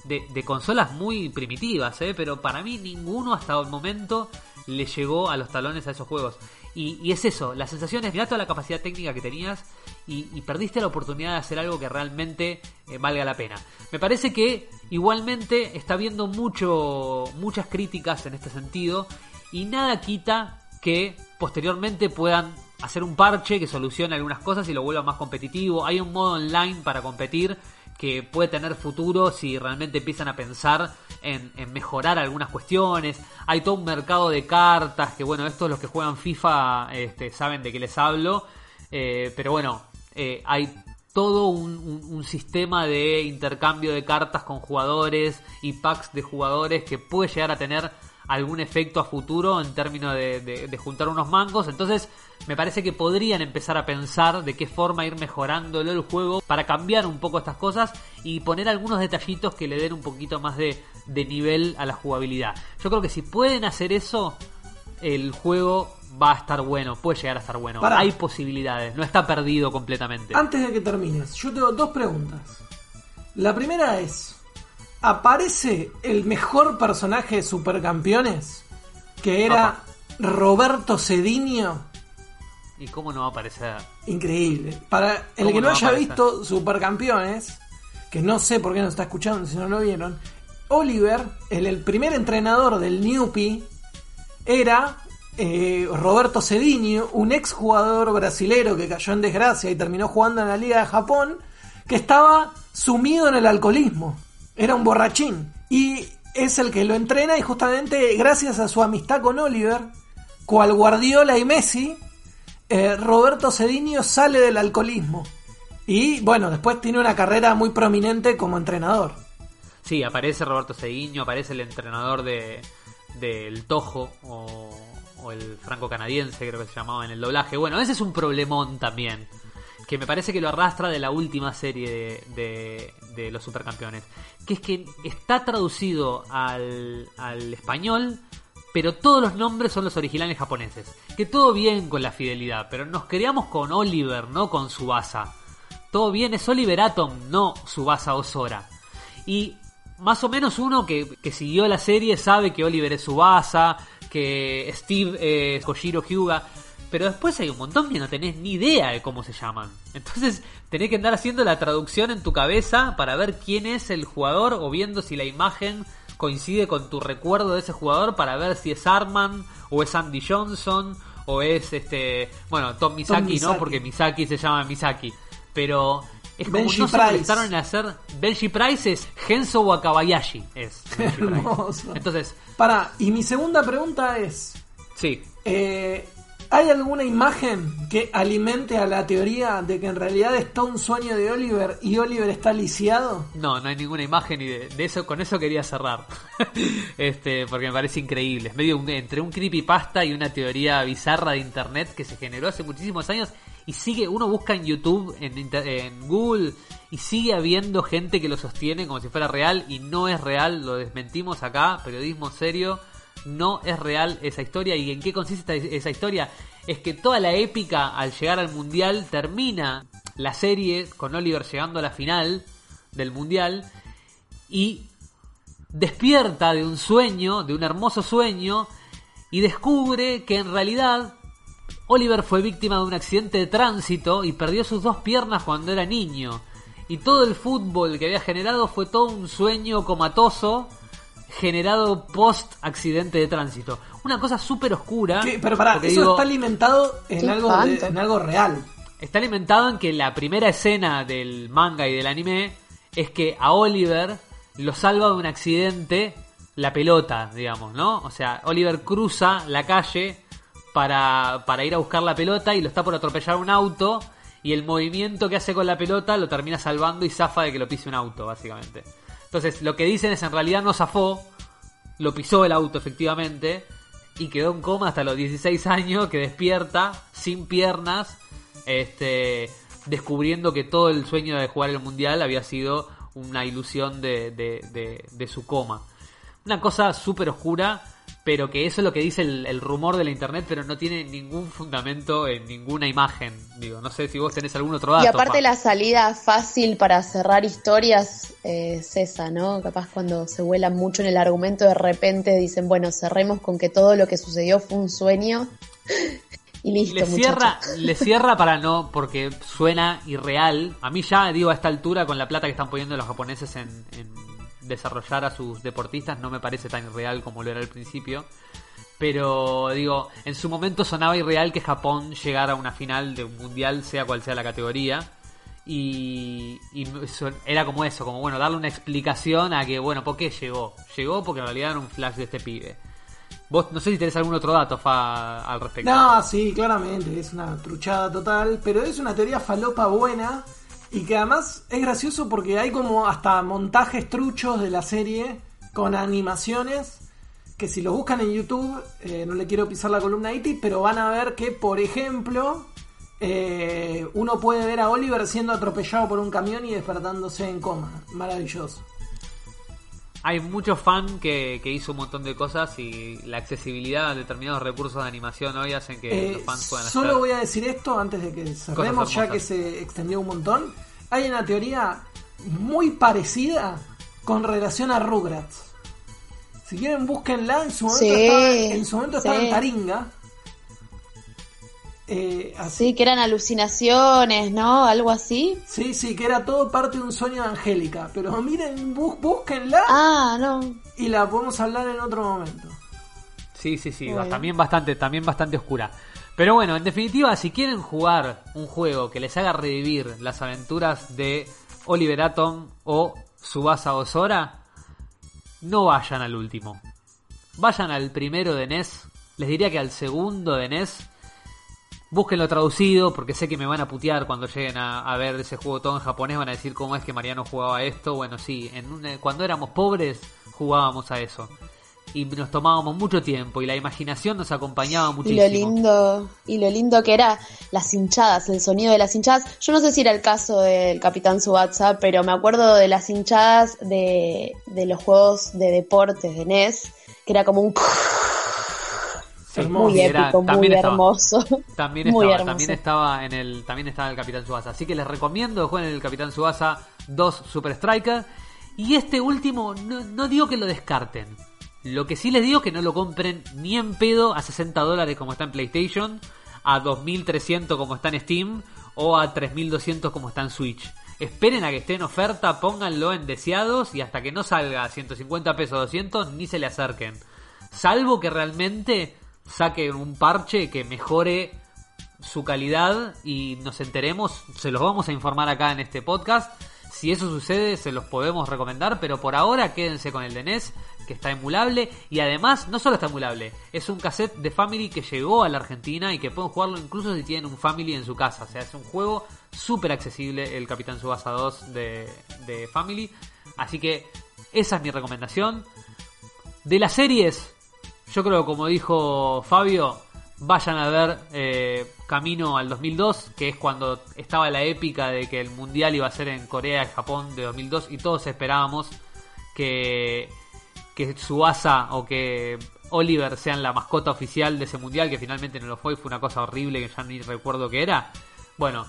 de consolas muy primitivas, pero para mí ninguno hasta el momento le llegó a los talones a esos juegos. Y es eso, la sensación es, mirá toda la capacidad técnica que tenías y perdiste la oportunidad de hacer algo que realmente valga la pena. Me parece que igualmente está habiendo muchas críticas en este sentido, y nada quita que posteriormente puedan hacer un parche que solucione algunas cosas y lo vuelva más competitivo. Hay un modo online para competir que puede tener futuro si realmente empiezan a pensar en mejorar algunas cuestiones. Hay todo un mercado de cartas que, bueno, estos los que juegan FIFA saben de qué les hablo. Pero bueno, hay todo un sistema de intercambio de cartas con jugadores y packs de jugadores que puede llegar a tener algún efecto a futuro en términos de juntar unos mangos. Entonces me parece que podrían empezar a pensar de qué forma ir mejorándolo el juego para cambiar un poco estas cosas y poner algunos detallitos que le den un poquito más de nivel a la jugabilidad. Yo creo que si pueden hacer eso, el juego va a estar bueno, puede llegar a estar bueno. Pará. Hay posibilidades, no está perdido completamente. Antes de que termines, yo tengo dos preguntas. La primera es: aparece el mejor personaje de Supercampeones, que era Roberto Cedinho. ¿Y cómo no va a aparecer? Increíble. Para el que no haya visto Supercampeones, que no sé por qué nos está escuchando si no lo vieron, Oliver, el primer entrenador del Newpi, era Roberto Cedinho, un exjugador brasilero que cayó en desgracia y terminó jugando en la Liga de Japón, que estaba sumido en el alcoholismo. Era un borrachín, y es el que lo entrena, y justamente gracias a su amistad con Oliver, cual Guardiola y Messi, Roberto Cedinho sale del alcoholismo y bueno, después tiene una carrera muy prominente como entrenador. Sí, aparece Roberto Cedinho, aparece el entrenador del Tojo o el franco canadiense, creo que se llamaba en el doblaje. Bueno, ese es un problemón también, que me parece que lo arrastra de la última serie de los Supercampeones, que es que está traducido al español, pero todos los nombres son los originales japoneses. Que todo bien con la fidelidad, pero nos creamos con Oliver, no con Tsubasa. Todo bien, es Oliver Atom, no Tsubasa Ozora. Y más o menos uno que siguió la serie sabe que Oliver es Tsubasa, que Steve es Kojiro Hyuga. Pero después hay un montón que no tenés ni idea de cómo se llaman. Entonces tenés que andar haciendo la traducción en tu cabeza para ver quién es el jugador, o viendo si la imagen coincide con tu recuerdo de ese jugador para ver si es Arman o es Andy Johnson o es bueno, Tom Misaki, ¿no? Porque Misaki se llama Misaki, pero es como Benji, no se molestaron en hacer Benji Price, es Genso Wakabayashi, es Benji Price. Entonces, para, y mi segunda pregunta es, sí, ¿hay alguna imagen que alimente a la teoría de que en realidad está un sueño de Oliver y Oliver está lisiado? No, no hay ninguna imagen y de eso, con eso quería cerrar. Porque me parece increíble. Es medio entre un creepypasta y una teoría bizarra de internet que se generó hace muchísimos años y sigue, uno busca en YouTube, en Google, y sigue habiendo gente que lo sostiene como si fuera real y no es real, lo desmentimos acá, periodismo serio. No es real esa historia. ¿Y en qué consiste esa historia? Es que toda la épica al llegar al mundial termina la serie con Oliver llegando a la final del mundial y despierta de un sueño, de un hermoso sueño, y descubre que en realidad Oliver fue víctima de un accidente de tránsito y perdió sus dos piernas cuando era niño, y todo el fútbol que había generado fue todo un sueño comatoso generado post accidente de tránsito. Una cosa súper oscura. Sí, pero pará, eso está alimentado en algo real. Está alimentado en que la primera escena del manga y del anime es que a Oliver lo salva de un accidente la pelota, digamos, ¿no? O sea, Oliver cruza la calle para ir a buscar la pelota y lo está por atropellar un auto, y el movimiento que hace con la pelota lo termina salvando y zafa de que lo pise un auto, básicamente. Entonces, lo que dicen es, en realidad no zafó, lo pisó el auto efectivamente, y quedó en coma hasta los 16 años, que despierta, sin piernas, descubriendo que todo el sueño de jugar el mundial había sido una ilusión de su coma. Una cosa súper oscura, pero que eso es lo que dice el rumor de la internet, pero no tiene ningún fundamento en ninguna imagen. Digo, no sé si vos tenés algún otro dato. Y aparte la salida fácil para cerrar historias es esa, ¿no? Capaz cuando se vuelan mucho en el argumento, de repente dicen, bueno, cerremos con que todo lo que sucedió fue un sueño y listo, muchachos. Le cierra para no, porque suena irreal. A mí ya, digo, a esta altura, con la plata que están poniendo los japoneses en desarrollar a sus deportistas, no me parece tan irreal como lo era al principio, pero digo, en su momento sonaba irreal que Japón llegara a una final de un mundial, sea cual sea la categoría, y era como eso, como bueno, darle una explicación a que bueno, ¿por qué llegó? Llegó porque en realidad era un flash de este pibe. Vos, no sé si tenés algún otro dato, Fa, al respecto. No, sí, claramente, es una truchada total, pero es una teoría falopa buena. Y que además es gracioso porque hay como hasta montajes truchos de la serie con animaciones que, si los buscan en YouTube, no le quiero pisar la columna a Iti, pero van a ver que, por ejemplo, uno puede ver a Oliver siendo atropellado por un camión y despertándose en coma. Maravilloso. Hay mucho fan que hizo un montón de cosas, y la accesibilidad a determinados recursos de animación hoy hacen que los fans puedan hacer. Solo voy a decir esto antes de que cerremos, ya que se extendió un montón. Hay una teoría muy parecida con relación a Rugrats. Si quieren, búsquenla. En su momento estaba en Taringa. Sí, que eran alucinaciones, ¿no? Algo así. Sí, que era todo parte de un sueño de Angélica. Pero miren, búsquenla. Ah, no. Y la podemos hablar en otro momento. Sí, bueno. También bastante oscura. Pero bueno, en definitiva, si quieren jugar un juego que les haga revivir las aventuras de Oliver Atom o Tsubasa Ozora, no vayan al último. Vayan al primero de NES. Les diría que al segundo de NES. Búsquenlo traducido, porque sé que me van a putear cuando lleguen a ver ese juego todo en japonés. Van a decir, ¿cómo es que Mariano jugaba esto? Bueno, sí, cuando éramos pobres jugábamos a eso. Y nos tomábamos mucho tiempo y la imaginación nos acompañaba muchísimo. Y lo lindo que era las hinchadas, el sonido de las hinchadas. Yo no sé si era el caso del Capitán Tsubasa, pero me acuerdo de las hinchadas de los juegos de deportes de NES, que era como un... Sí, muy épico, muy hermoso. También estaba el Capitán Tsubasa. Así que les recomiendo que jueguen el Capitán Tsubasa 2 Super Striker. Y este último, no digo que lo descarten. Lo que sí les digo es que no lo compren ni en pedo a $60 como está en PlayStation, a $2.300 como está en Steam, o a $3.200 como está en Switch. Esperen a que esté en oferta, pónganlo en deseados, y hasta que no salga a $150 pesos, $200, ni se le acerquen. Salvo que realmente saquen un parche que mejore su calidad y nos enteremos. Se los vamos a informar acá en este podcast. Si eso sucede, se los podemos recomendar, pero por ahora quédense con el de NES, que está emulable, y además no solo está emulable, es un cassette de Family que llegó a la Argentina y que pueden jugarlo incluso si tienen un Family en su casa. O sea, es un juego súper accesible el Capitán Tsubasa 2 de Family. Así que esa es mi recomendación. De las series, yo creo, como dijo Fabio, vayan a ver Camino al 2002, que es cuando estaba la épica de que el mundial iba a ser en Corea y Japón de 2002, y todos esperábamos que Tsubasa o que Oliver sean la mascota oficial de ese mundial, que finalmente no lo fue y fue una cosa horrible que ya ni recuerdo qué era. Bueno,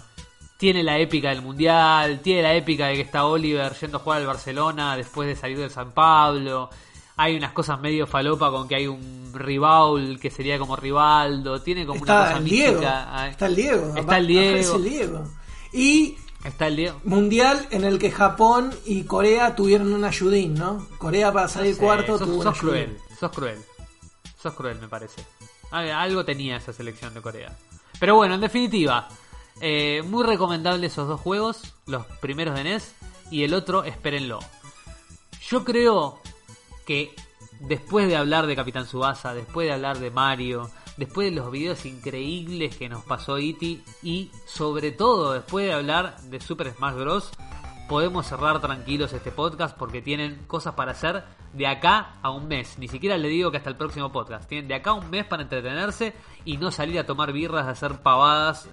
tiene la épica del mundial, tiene la épica de que está Oliver yendo a jugar al Barcelona después de salir del San Pablo. Hay unas cosas medio falopa con que hay un Ribaul que sería como Rivaldo. Tiene como está una cosa mística. Está el Diego. Está el Diego. Aparece el Diego. Y está el Diego. Mundial en el que Japón y Corea tuvieron un ayudín, ¿no? Corea para salir cuarto tuvo sos cruel, ayudín. Sos cruel, me parece. Algo tenía esa selección de Corea. Pero bueno, en definitiva, muy recomendable esos dos juegos. Los primeros de NES y el otro, espérenlo. Yo creo que después de hablar de Capitán Tsubasa, después de hablar de Mario, después de los videos increíbles que nos pasó E.T. y sobre todo después de hablar de Super Smash Bros., podemos cerrar tranquilos este podcast porque tienen cosas para hacer de acá a un mes. Ni siquiera le digo que hasta el próximo podcast. Tienen de acá a un mes para entretenerse y no salir a tomar birras, a hacer pavadas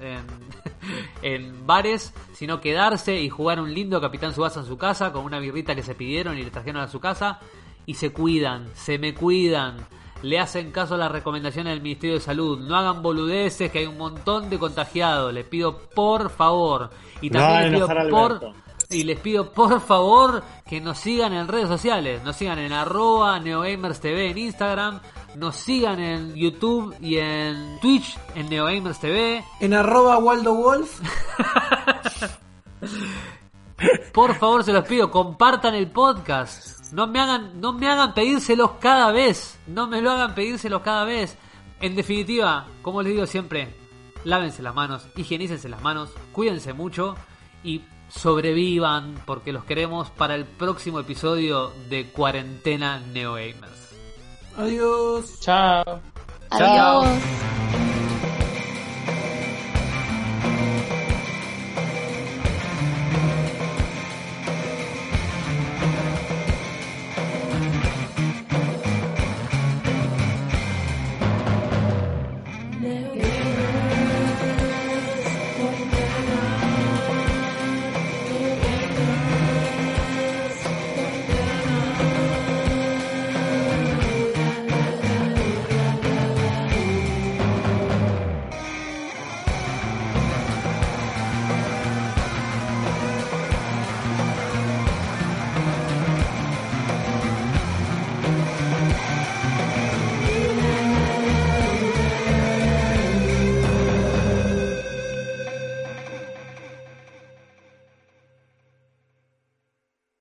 en bares, sino quedarse y jugar un lindo Capitán Tsubasa en su casa con una birrita que se pidieron y le trajeron a su casa. Y se cuidan, se me cuidan, le hacen caso a las recomendaciones del Ministerio de Salud, no hagan boludeces, que hay un montón de contagiados, les pido por favor, y también les pido por favor que nos sigan en redes sociales, nos sigan en @NeogamersTV en Instagram, nos sigan en YouTube y en Twitch en NeogamersTV, en @WaldoWolf. Por favor, se los pido, compartan el podcast. No me hagan pedírselos cada vez. No me lo hagan pedírselos cada vez. En definitiva, como les digo siempre, lávense las manos, higienícense las manos, cuídense mucho y sobrevivan porque los queremos para el próximo episodio de Cuarentena NeoGamers. Adiós. Chao. Adiós. Chao.